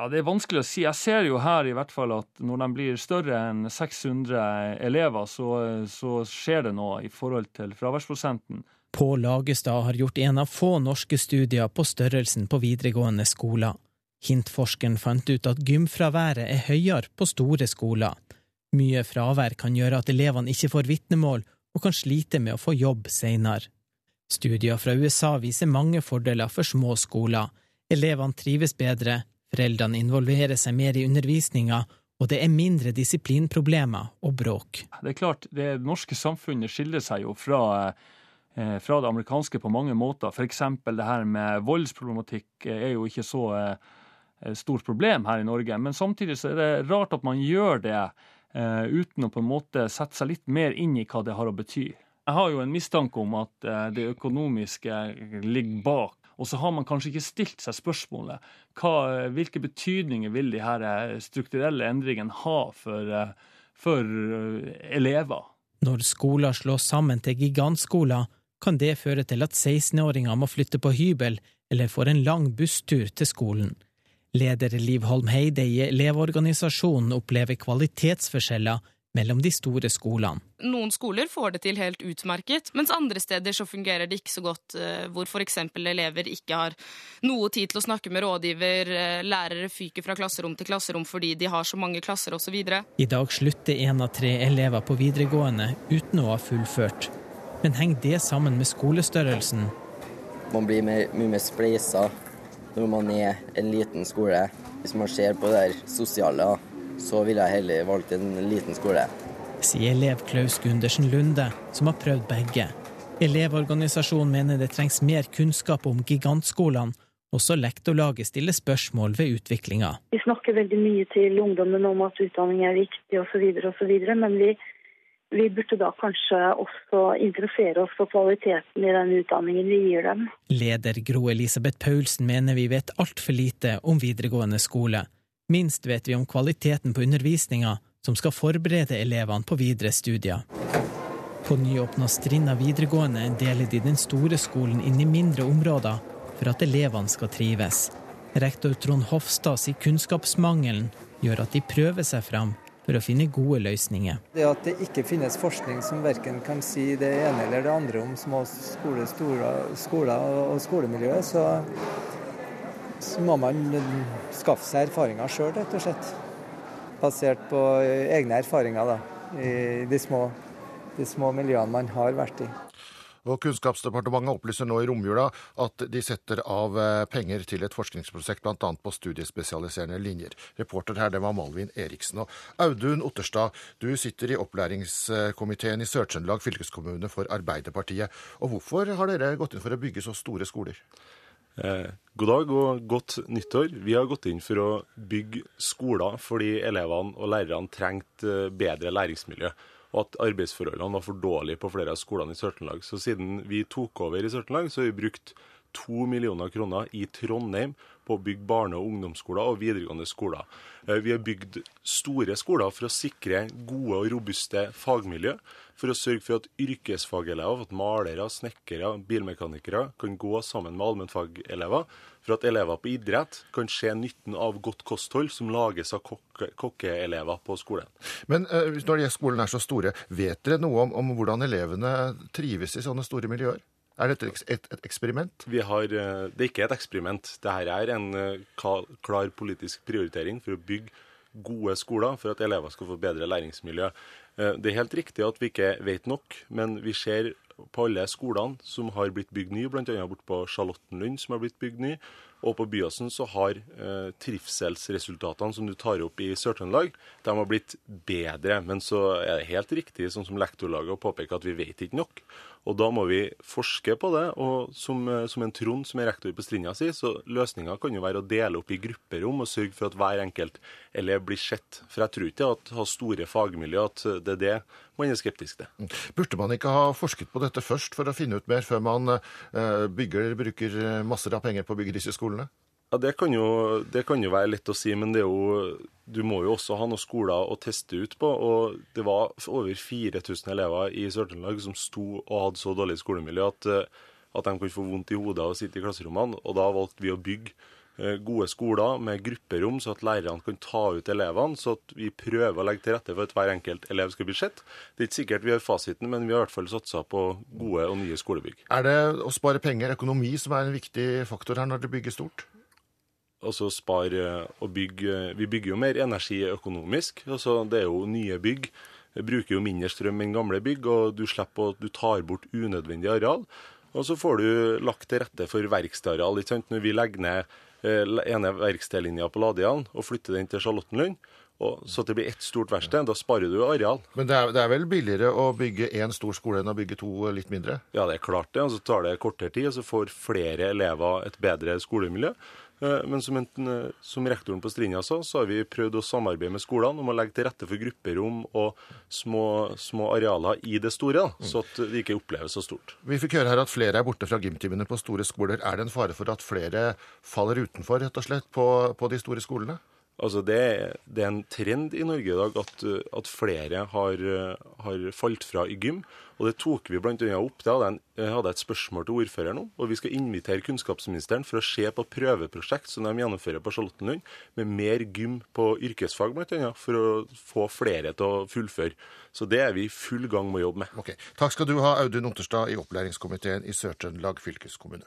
Det er vanskelig å si. Jeg ser jo her i hvert fall at når de blir større enn 600 elever, så skjer det noe i forhold til fraværsprosenten. Pål Lagestad har gjort en av få norske studier på størrelsen på videregående skoler. Hintforskeren fant ut at gymfraværet er høyere på store skoler. Mye fravær kan gjøre at elevene ikke får vitnemål og kan slite med å få jobb senere. Studier fra USA viser mange fordeler for små skoler. Elevene trives bedre, foreldrene involverer seg mer i undervisninga, og det er mindre disiplinproblemer og bråk. Det er klart, det norske samfunnet skiller seg jo fra det amerikanske på mange måter. For eksempel det her med voldsproblematikk er jo ikke så stort problem her i Norge, men samtidig så er det rart at man gjør det uten å på en måte sette seg litt mer inn i hva det har å bety. Jeg har jo en mistanke om at det økonomiske ligger bak, og så har man kanskje ikke stilt seg spørsmålet hvilke betydninger vil de her strukturelle endringene ha for elever? Når skoler slås sammen til gigantskoler, kan det føre til at 16-åringer må flytte på hybel eller får en lang busstur til skolen. Leder Liv Holm Heide i Elevorganisasjonen opplever kvalitetsforskjeller mellom de store skolene. Noen skoler får det til helt utmerket, mens andre steder så fungerer det ikke så godt, hvor for eksempel elever ikke har noe tid til å snakke med rådgiver, lærere fyker fra klasserom til klasserom fordi de har så mange klasser og så videre. I dag slutter 1 av 3 elever på videregående uten å ha fullført. Men henger det sammen med skolestørrelsen? Man blir mye mer spleiset når man er en liten skole. Hvis man ser på det sosiale, så ville jeg heller valgt en liten skole. Sier elev Klaus Gundersen Lunde, som har prøvd begge. Elevorganisasjonen mener det trengs mer kunnskap om gigantskolene, og så lektorlaget stiller spørsmål ved utviklinga. Vi snakker veldig mye til ungdommen om at utdanning er viktig og så videre, men vi burde da kanskje også interessere oss for kvaliteten i den utdanningen vi gir dem. Leder Gro Elisabeth Paulsen mener vi vet alt for lite om videregående skole. Minst vet vi om kvaliteten på undervisninga som skal forberede elevene på videre studier. På nyåpna Strinda videregående deler de den store skolen inn i mindre områder for at elevene skal trives. Rektor Trond Hofstad sier kunnskapsmangelen gjør at de prøver seg fram for å finne gode løsninger. Det at det ikke finnes forskning som hverken kan si det ene eller det andre om små skoler, store skoler og skolemiljøet, så må man skaffe seg erfaringer selv, rett og slett. Basert på egne erfaringer da, i de små miljøene man har vært i. Og Kunnskapsdepartementet opplyser nå i romjula at de setter av penger til et forskningsprosjekt, blant annet på studiespesialiserende linjer. Reporter her, det var Malvin Eriksen. Og Audun Otterstad, du sitter i opplæringskomiteen i Sør-Trøndelag fylkeskommune for Arbeiderpartiet. Og hvorfor har dere gått inn for å bygge så store skoler? God dag og godt nyttår. Vi har gått inn for å bygge skoler fordi elevene og lærerne trengte bedre læringsmiljø, og at arbeidsforholdene var for dårlige på flere av skolene i Sør-Trøndelag. Så siden vi tok over i Sør-Trøndelag, så har vi brukt 2 mill. kroner i Trondheim på å bygge barne- og ungdomsskoler og videregående skoler. Vi har bygd store skoler for å sikre gode og robuste fagmiljø, for å sørge for at yrkesfagelever, at malere, snekkere, bilmekanikere kan gå sammen med allmennfagelever, for at elever på idrett kan se nytten av godt kosthold som lages av kokkeelever på skolen. Men når de skolene er så store, vet dere noe om hvordan elevene trives i sånne store miljøer? Er det et eksperiment? Det er ikke et eksperiment. Dette er en klar politisk prioritering for å bygge gode skoler for at elever skal få bedre læringsmiljø. Det er helt riktig at vi ikke vet nok, men vi ser på alle skolene som har blitt bygd ny, blant annet bort på Charlottenlund som har blitt bygd ny, og på Byåsen så har trivselsresultatene som du tar opp i Sør-Trøndelag, de har blitt bedre, men så er det helt riktig, sånn som lektorlaget påpeker, at vi vet ikke nok. Og da må vi forske på det, og som en Trond som er rektor på Strinda si, så løsningen kan jo være å dele opp i grupperom og sørge for at hver enkelt elev blir sett. For jeg tror ikke at å ha store fagmiljø, at det er det man er skeptisk til. Burde man ikke ha forsket på dette først for å finne ut mer før man bruker masser av penger på å bygge disse skolene? Ja, det kan jo være lett å si, men du må jo også ha noen skoler å teste ut på, og det var over 4000 elever i Sør-Trøndelag som sto og hadde så dårlig skolemiljø at de kunne få vondt i hodet og sitte i klasserommene, og da valgte vi å bygge gode skoler med grupperom, så at lærerne kan ta ut elevene, så at vi prøver å legge til rette for at hver enkelt elev skal bli sett. Det er ikke sikkert vi har fasiten, men vi har i hvert fall satset på gode og nye skolebygg. Er det å spare penger, økonomi, som er en viktig faktor her når det bygger stort? Altså vi bygger jo mer energi økonomisk, altså det er jo nye bygg, bruker jo mindre strøm enn gamle bygg, og du tar bort unødvendig areal. Og så får du lagt til rette for verkstedareal, ikke sant? Når vi legger ned ene verkstedlinja på Ladejan og flytter den til Charlottenlund, så det blir ett stort verksted, da sparer du areal. Men det er vel billigere å bygge en stor skole enn å bygge to litt mindre? Ja, det er klart det, og så tar det kortere tid, og så får flere elever et bedre skolemiljø. Men som rektoren på Strinja sa, så har vi prøvd å samarbeide med skolene om å legge til rette for grupperom og små arealer i det store, så at det ikke oppleves så stort. Vi fikk høre her at flere er borte fra gymtimene på store skoler. Er det en fare for at flere faller utenfor, rett og slett, på de store skolene? Altså det er en trend i Norge i dag at flere har falt fra i gym, og det tok vi blant annet opp. Jeg hadde et spørsmål til ordføreren om, og vi skal invitere kunnskapsministeren for å se på prøveprosjekt som de gjennomfører på Charlottenlund, med mer gym på yrkesfag blant annet, for å få flere til å fullføre. Så det er vi i full gang med å jobbe med. Okay. Takk skal du ha, Audun Otterstad i opplæringskomiteen i Sør-Trøndelag fylkeskommune.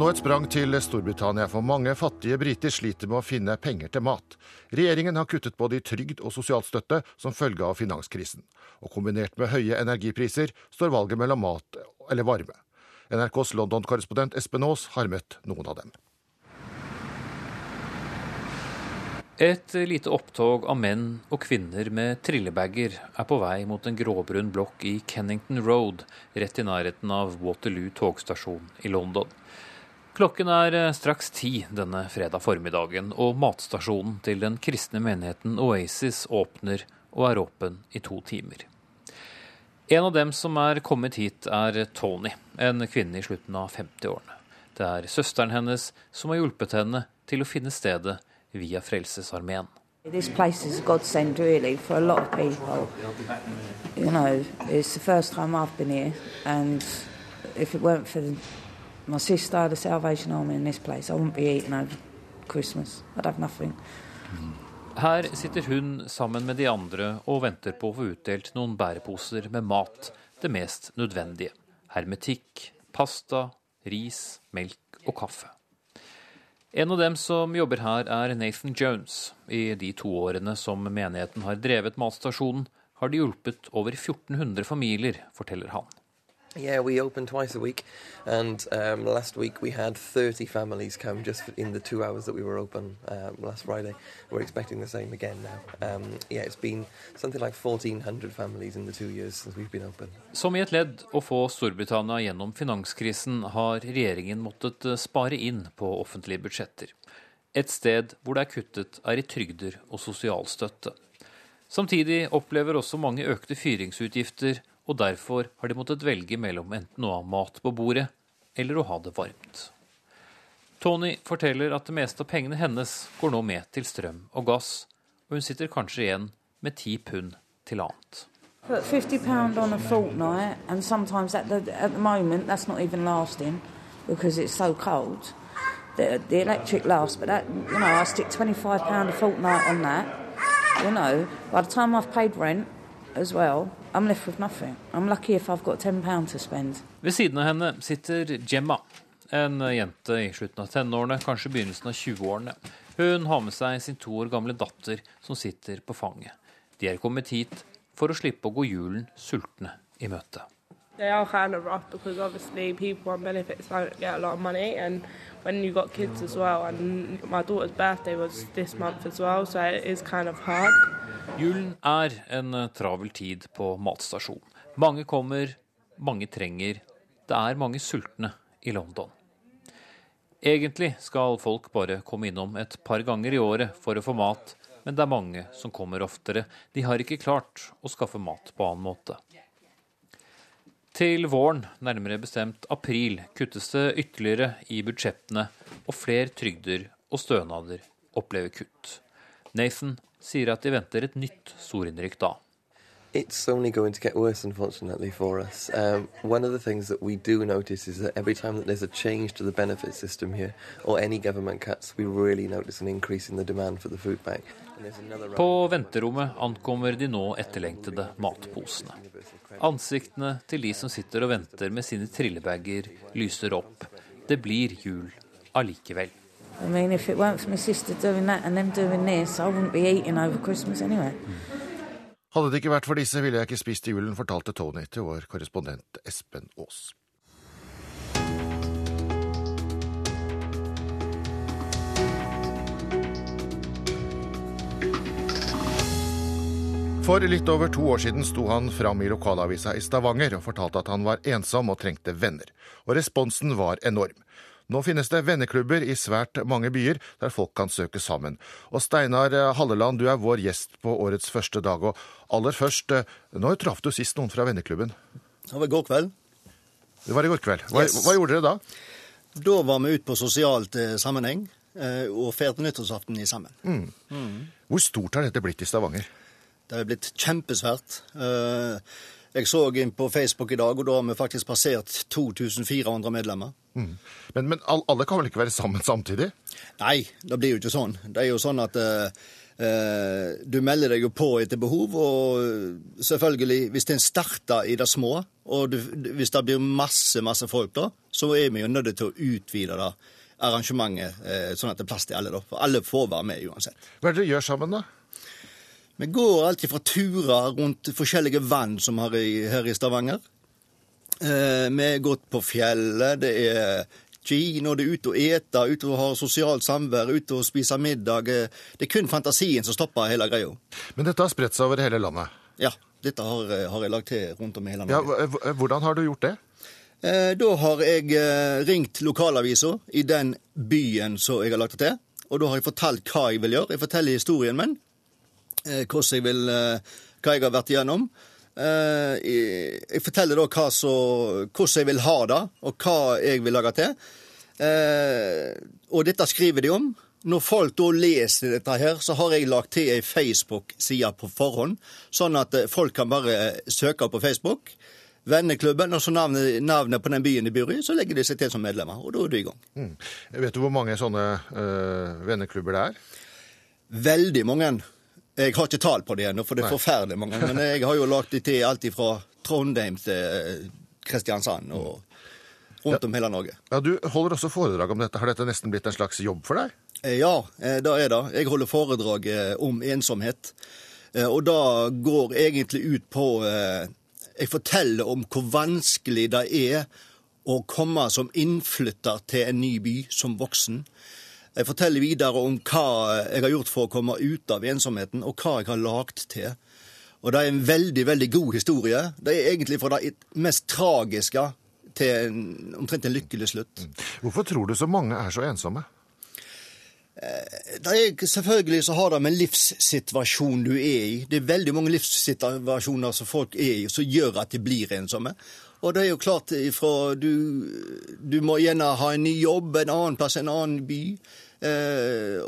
Nå et sprang til Storbritannia, for mange fattige briter sliter med å finne penger til mat. Regjeringen har kuttet både i trygd og sosialstøtte som følge av finanskrisen. Og kombinert med høye energipriser står valget mellom mat eller varme. NRKs London-korrespondent Espen Aas har møtt noen av dem. Et lite opptog av menn og kvinner med trillebager er på vei mot en gråbrun blokk i Kennington Road, rett i nærheten av Waterloo togstasjon i London. Klokken er straks 10 denne fredag formiddagen, og matstasjonen til den kristne menigheten Oasis åpner og er åpen i 2 timer. En av dem som er kommet hit er Tony, en kvinne i slutten av 50-årene. Det er søsteren hennes som har hjulpet henne til å finne stedet via Frelsesarmeen. This place is a godsend really for a lot of people. You know, it's the first time I've been here, and if it weren't for my sister, the Salvation Army in this place, I wouldn't be eating over Christmas. I'd have nothing. Her sitter hun sammen med de andre og venter på å få utdelt noen bæreposer med mat, det mest nødvendige. Hermetikk, pasta, ris, melk og kaffe. En av dem som jobber her er Nathan Jones. I de 2 årene som menigheten har drevet matstasjonen, har de hjulpet over 1400 familier, forteller han. Yeah, we open twice a week, and last week we had 30 families come just in the 2 hours that we were open last Friday. We're expecting the same again now. It's been something like 1,400 families in the 2 years since we've been open. Som i et ledd å få Storbritannia gjennom finanskrisen har regjeringen måttet spare inn på offentlige budsjetter. Et sted hvor det er kuttet er i trygder og sosialstøtte. Samtidig opplever også mange økte fyringsutgifter, og derfor har de måttet velge mellom enten å ha mat på bordet eller å ha det varmt. Tony forteller at det meste av pengene hennes går nå med til strøm og gass, og hun sitter kanskje igjen med 10 pund til annet. £50 on a fortnight, and sometimes at the moment that's not even lasting because it's so cold. The electric lasts, but that, you know, I stick £25 a fortnight on that. You know, by the time I've paid rent as well, I'm left with nothing. I'm lucky if I've got £10 to spend. Ved siden av henne sitter Gemma, en jente i slutten av 10-årene, kanskje begynnelsen av 20-årene. Hun har med seg sin 2 år gamle datter som sitter på fanget. De er kommet hit for å slippe å gå julen sultne I møte. They are kind of rough because obviously people on benefits don't get a lot of money, and when you got kids as well, and my daughter's birthday was this month as well, so it is kind of hard. Julen er en travel tid på matstasjon. Mange kommer, mange trenger. Det er mange sultne I London. Egentlig skal folk bare komme innom et par ganger I året for å få mat, men det er mange som kommer oftere. De har ikke klart å skaffe mat på annen måte. Til våren, nærmere bestemt april, kuttes det ytterligere I budsjettene, og flere trygder og stønader opplever kutt. Nathan sier at de venter et nytt sorinnrykk da. It's only going to get worse, unfortunately, for us. One of the things that we do notice is that every time that there's a change to the benefit system here, or any government cuts, we really notice an increase in the demand for the food bank. På venterommet ankommer de nå etterlengtede matposene. Ansiktene til de som sitter og venter med sine trillebager lyser opp. Det blir jul allikevel. I mean, if it weren't for my sister doing that and them doing this, I wouldn't be eating over Christmas anyway. Hadde det ikke vært for disse, ville jeg ikke spist i julen, fortalte Tony til vår korrespondent Espen Aas. For litt over 2 år siden sto han fram i lokalavisa i Stavanger og fortalte at han var ensom og trengte venner. Og responsen var enorm. Nå finnes det venneklubber i svært mange byer der folk kan søke sammen. Og Steinar Halleland, du er vår gjest på årets første dag. Og aller først, når traff du sist noen fra venneklubben? Det var i går kveld. Det var i går kveld. Hva gjorde dere da? Da var vi ut på sosialt sammenheng og feirte nyttårsaften i sammen. Hvor stort har dette blitt i Stavanger? Det har blitt kjempesvært. Jeg så inn på Facebook i dag, og da har vi faktisk passert 2400 medlemmer. Men alle kan vel ikke være sammen samtidig? Nei, det blir jo ikke sånn. Det er jo sånn at du melder deg jo på etter behov, og selvfølgelig, hvis den starter i det små, og hvis det blir masse folk da, så er vi jo nødt til å utvide det arrangementet, sånn at det er plass til alle da. For alle får være med uansett. Hva er det dere gjør sammen da? Vi går alltid fra turer rundt forskjellige vann som har her i Stavanger. Vi har gått på fjellet, det er kino, det er ute og ete, ute og ha sosialt samvær, ute og spise middag. Det er kun fantasien som stopper hele greia. Men dette har spredt seg over hele landet? Ja, dette har jeg lagt til rundt om i hele landet. Ja, hvordan har du gjort det? Da har jeg ringt lokalaviser i den byen som jeg har lagt det til, og da har jeg fortalt hva jeg vil gjøre. Jeg forteller historien min. Hva jeg har vært igjennom. Jeg forteller da hvordan jeg vil ha det, og hva jeg vil lage til. Og dette skriver de om. Når folk da leser dette her, så har jeg lagt til en Facebook-side på forhånd, sånn at folk kan bare søke på Facebook, venneklubben, og så navnet på den byen de bor i, så legger de seg til som medlemmer, og da er du i gang. Vet du hvor mange sånne venneklubber det er? Veldig mange. Jeg har ikke tall på det ennå, for det er forferdelig mange. Men jeg har jo lagt det til alt fra Trondheim til Kristiansand og rundt om hele Norge. Ja, du holder også foredrag om dette. Har dette nesten blitt en slags jobb for deg? Ja, det er det. Jeg holder foredrag om ensomhet. Og da går egentlig ut på... Jeg forteller om hvor vanskelig det er å komme som innflytter til en ny by som voksen. Jeg forteller videre om hva jeg har gjort for å komme ut av ensomheten, og hva jeg har lagt til. Og det er en veldig, veldig god historie. Det er egentlig fra det mest tragiske til omtrent en lykkelig slutt. Hvorfor tror du så mange er så ensomme? Selvfølgelig så har det med livssituasjonen du er i. Det er veldig mange livssituasjoner som folk er i, som gjør at de blir ensomme. Og det er jo klart ifra du må gjerne ha en ny jobb, en annen plass, en annen by.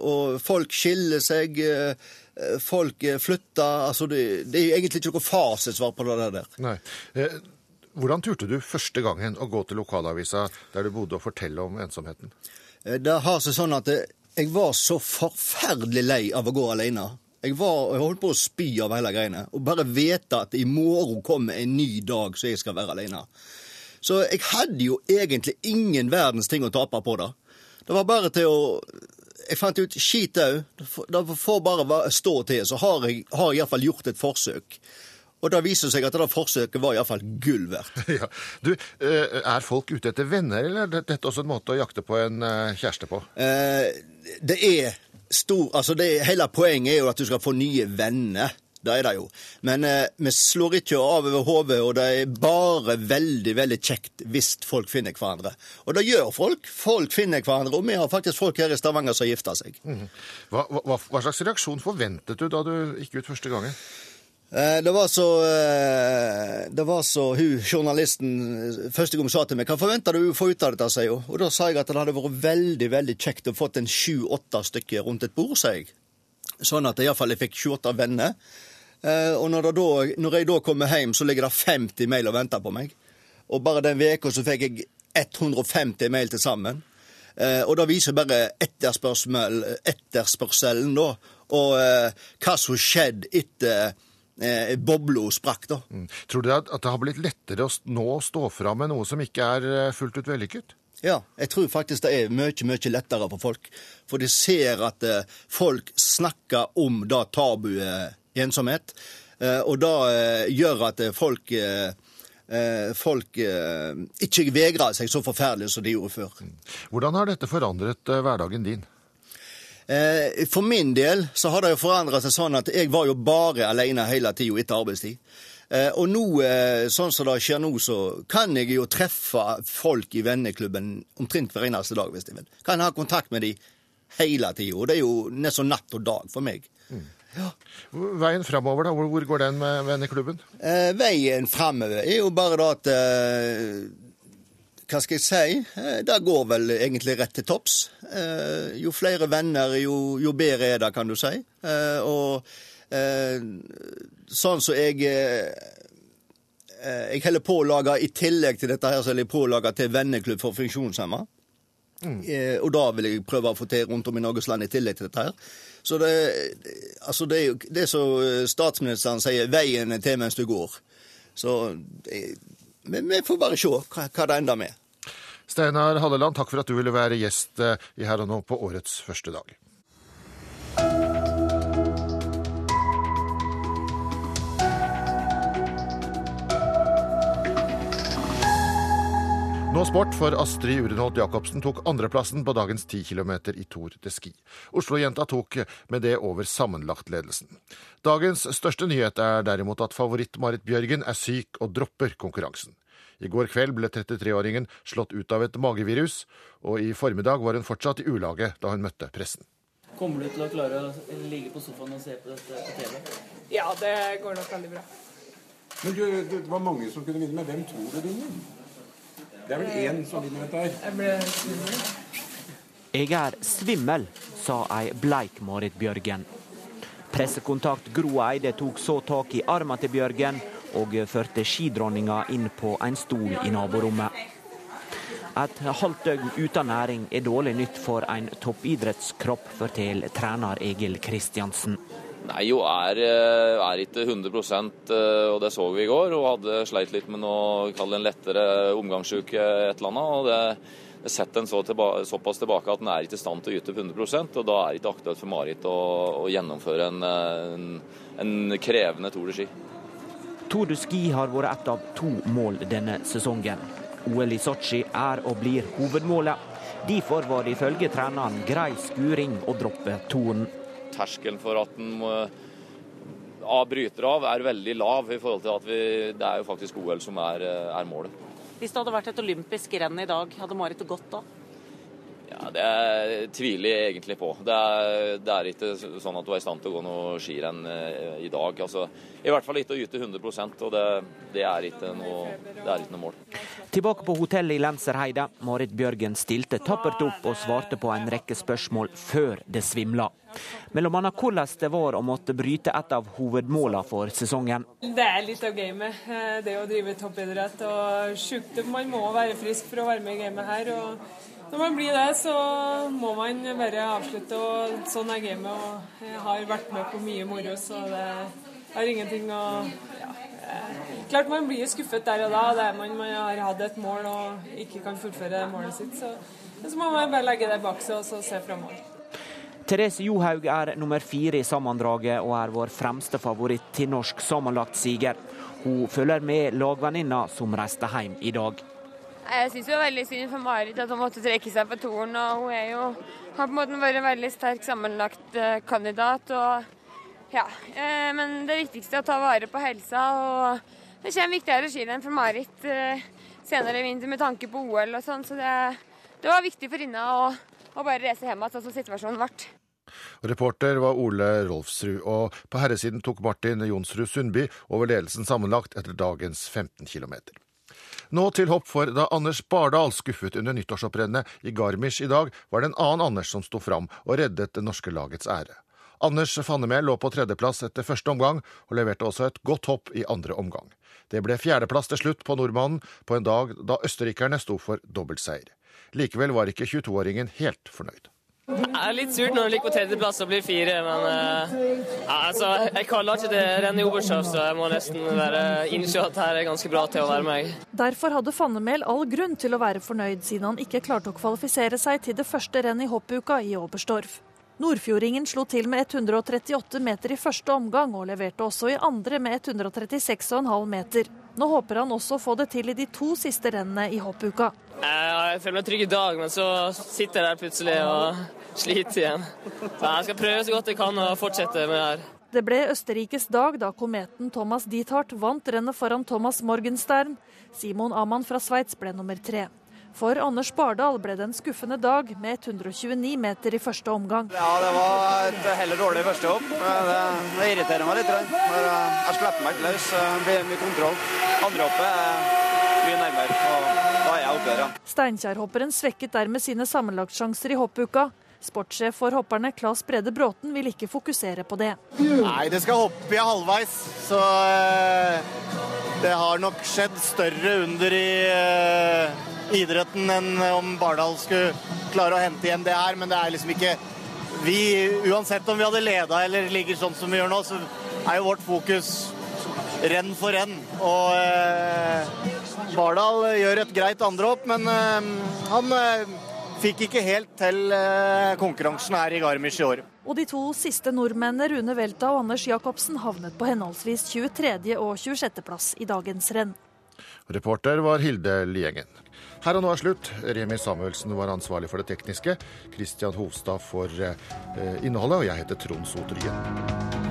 Og folk skiller seg, folk flytter. Altså det er jo egentlig ikke noe fasesvar på det der. Nei. Hvordan turte du første gangen å gå til lokalavisa der du bodde og fortelle om ensomheten? Det har seg sånn at jeg var så forferdelig lei av å gå alene. Jeg holdt på å spy av hele greiene, og bare vite at i morgen kommer en ny dag så jeg skal være alene. Så jeg hadde jo egentlig ingen verdens ting å tape på da. Det var bare til å... Jeg fant ut, skit au, det får bare stå til, så har jeg i hvert fall gjort et forsøk. Og da viser det seg at det forsøket var i hvert fall gull verdt. Ja. Du, er folk ute etter venner, eller er dette også en måte å jakte på en kjæreste på? Det er... hele poenget er jo at du skal få nye venner. Det er det jo. Men vi slår ikke av over hodet, og det er bare veldig, veldig kjekt hvis folk finner hverandre. Og det gjør folk. Folk finner hverandre, og vi har faktisk folk her i Stavanger som gifter seg. Hva slags reaksjon forventet du da du gikk ut første gangen? Hun journalisten første gang sa til meg, hva forventer du å få ut av dette, sier hun. Og da sa jeg at det hadde vært veldig, veldig kjekt å fått en 7-8 stykker rundt et bord, sier jeg. Sånn at jeg i hvert fall fikk 28 venner. Og når jeg da kommer hjem, så ligger det 50 mail og venter på meg. Og bare den veken så fikk jeg 150 mail til sammen. Og det viser bare etterspørselen da, og hva som skjedde etter boblo sprakk da. Tror du at det har blitt lettere nå å stå fra med noe som ikke er fullt ut vellykket? Ja, jeg tror faktisk det er mye, mye lettere for folk. For de ser at folk snakker om da tabuet ensomhet, og da gjør at folk ikke vegrer seg så forferdelig som de gjorde før. Hvordan har dette forandret hverdagen din? For min del så har det jo forandret seg sånn at jeg var jo bare alene hele tiden etter arbeidstid. Og nå, sånn som det skjer nå, så kan jeg jo treffe folk i venneklubben omtrent hver eneste dag, hvis jeg vil. Kan ha kontakt med de hele tiden, og det er jo nesten natt og dag for meg. Ja. Veien fremover da, hvor går den med venneklubben? Veien fremover er jo bare da at, hva skal jeg si, det går vel egentlig rett til topps. Jo flere venner, jo bedre er det, kan du si. Sånn så jeg heller pålaga, i tillegg til dette her, så heller jeg pålaga til venneklubb for funksjonshemmer. Og da vil jeg prøve å få til rundt om i Norges land i tillegg til dette her. Så det er jo det som statsministeren sier, veien til mens du går. Så vi får bare se hva det ender med. Steinar Halleland, takk for at du ville være gjest i Her og Nå på årets første dag. Nå sport, for Astrid Urenholt Jacobsen tok andreplassen på dagens 10 kilometer i Tour de Ski. Oslo-jenta tok med det over sammenlagt ledelsen. Dagens største nyhet er derimot at favoritt Marit Bjørgen er syk og dropper konkurransen. I går kveld ble 33-åringen slått ut av et magevirus, og i formiddag var hun fortsatt i ulaget da hun møtte pressen. Kommer du til å klare å ligge på sofaen og se på dette på TV? Ja, det går nok veldig bra. Men det var mange som kunne vinne, men hvem tror du vinner? Det er vel en som vinner dette her. Jeg er svimmel, sa ei bleik Marit Bjørgen. Pressekontakt Gro Eide tok så tak i armen til Bjørgen og førte skidronninga inn på en stol i naborommet. Et halvt døgn uten næring er dårlig nytt for en toppidrettskropp, fortel trener Egil Kristiansen. Nei, jo, er ikke 100%, og det så vi i går, og hadde sleit litt med noe, kall det en lettere omgangsuke, et eller annet, og det setter en såpass tilbake at den er ikke i stand til å yte på 100%, og da er det ikke aktuelt for Marit å gjennomføre en krevende Tour de Ski. Tour de Ski har vært ett av 2 mål denne sesongen. OL i Sochi er og blir hovedmålet. Derfor var det ifølge treneren grei skuring å droppe turen. Terskelen for at den bryter av er veldig lav i forhold til at det er jo faktisk OL som er målet. Hvis det hadde vært et olympisk renn i dag, hadde Marit gått da? Ja, det tviler jeg egentlig på. Det er ikke sånn at du er i stand til å gå noe skirenn i dag. Altså, i hvert fall ikke å yte 100%, og det er ikke noe mål. Tilbake på hotellet i Lenserheide. Marit Bjørgen stilte tappert opp og svarte på en rekke spørsmål før det svimla. Mellom annet hvordan det var å måtte bryte et av hovedmålene for sesongen. Det er litt av gamet, det å drive toppidrett og sykdom. Man må være frisk for å være med i gamet her, og når man blir det, så må man bare avslutte, og sånn er gamet, og jeg har vært med på mye moro, så det har ingenting å... Ja. Klart man blir skuffet der og da, det er man har hatt et mål og ikke kan fullføre målet sitt, så må man bare legge det bak seg og så se fremover. Therese Johaug er nummer 4 i sammendraget og er vår fremste favoritt til norsk sammenlagt siger. Hun følger med lagvenninna som reiste hjem i dag. Jeg synes jo veldig synd for Marit at hun måtte trekke seg på turen, og hun har på en måte vært en veldig sterk sammenlagt kandidat. Men det viktigste er å ta vare på helsa, og det kommer viktigere skirenn for Marit senere i vinter med tanke på OL og sånn, så det var viktig for henne å bare reise hjemme, sånn som situasjonen ble. Reporter var Ole Rolfsrud, og på herresiden tok Martin Jonsrud Sundby over ledelsen sammenlagt etter dagens 15 kilometer. Nå til hopp, for da Anders Bardal skuffet under nyttårsopprennet i Garmisch i dag, var det en annen Anders som stod fram og reddet det norske lagets ære. Anders Fannemel lå på tredjeplass etter første omgang, og leverte også et godt hopp i andre omgang. Det ble fjerdeplass til slutt på nordmannen på en dag da østerrikerne sto for dobbeltseier. Likevel var ikke 22-åringen helt fornøyd. Det litt surt når du ligger på tredjeplass og blir fire, men jeg kaller ikke det René Obersthoff, så jeg må nesten være innsjå at her er ganske bra til å være meg. Derfor hadde Fannemel all grunn til å være fornøyd, siden han ikke klarte å kvalifisere seg til det første renn i hoppuka i Oberstdorf. Nordfjordingen slo til med 138 meter i første omgang, og leverte også i andre med 136,5 meter. Nå håper han også å få det til i de to siste rennene i hoppuka. Jeg føler meg trygg i dag, men så sitter jeg der plutselig og sliter igjen. Så jeg skal prøve så godt jeg kan og fortsette med det her. Det ble Østerrikes dag da kometen Thomas Diethard vant rennet foran Thomas Morgenstern. Simon Amann fra Sveits ble nummer 3. For Anders Bardal ble det en skuffende dag med 129 meter i første omgang. Ja, det var et heller dårlig første hopp. Det irriterer meg litt. Jeg slipper meg løs, det blir mye kontroll. Andre hoppet er mye nærmere, og da er jeg oppgjøret. Ja. Steinkjærhopperen svekket dermed sine sammenlagtsjanser i hoppuka. Sportssjef for hopperne, Claes Brede Bråten, vil ikke fokusere på det. Nei, det skal hoppe i halvveis, så det har nok skjedd større under i idretten enn om Bardal skulle klare å hente igjen det her, men det er liksom ikke vi, uansett om vi hadde ledet eller ligger sånn som vi gjør nå, så er jo vårt fokus renn for renn, og Bardal gjør et greit andre hopp, men han fikk ikke helt til konkurransen her i Garmisch i år. Og de to siste nordmennene, Rune Welta og Anders Jakobsen, havnet på henholdsvis 23. og 26. plass i dagens renn. Reporter var Hilde Liengen. Her og nå er slutt. Remi Samuelsen var ansvarlig for det tekniske, Kristian Hofstad for innholdet, og jeg heter Trond Sotryen.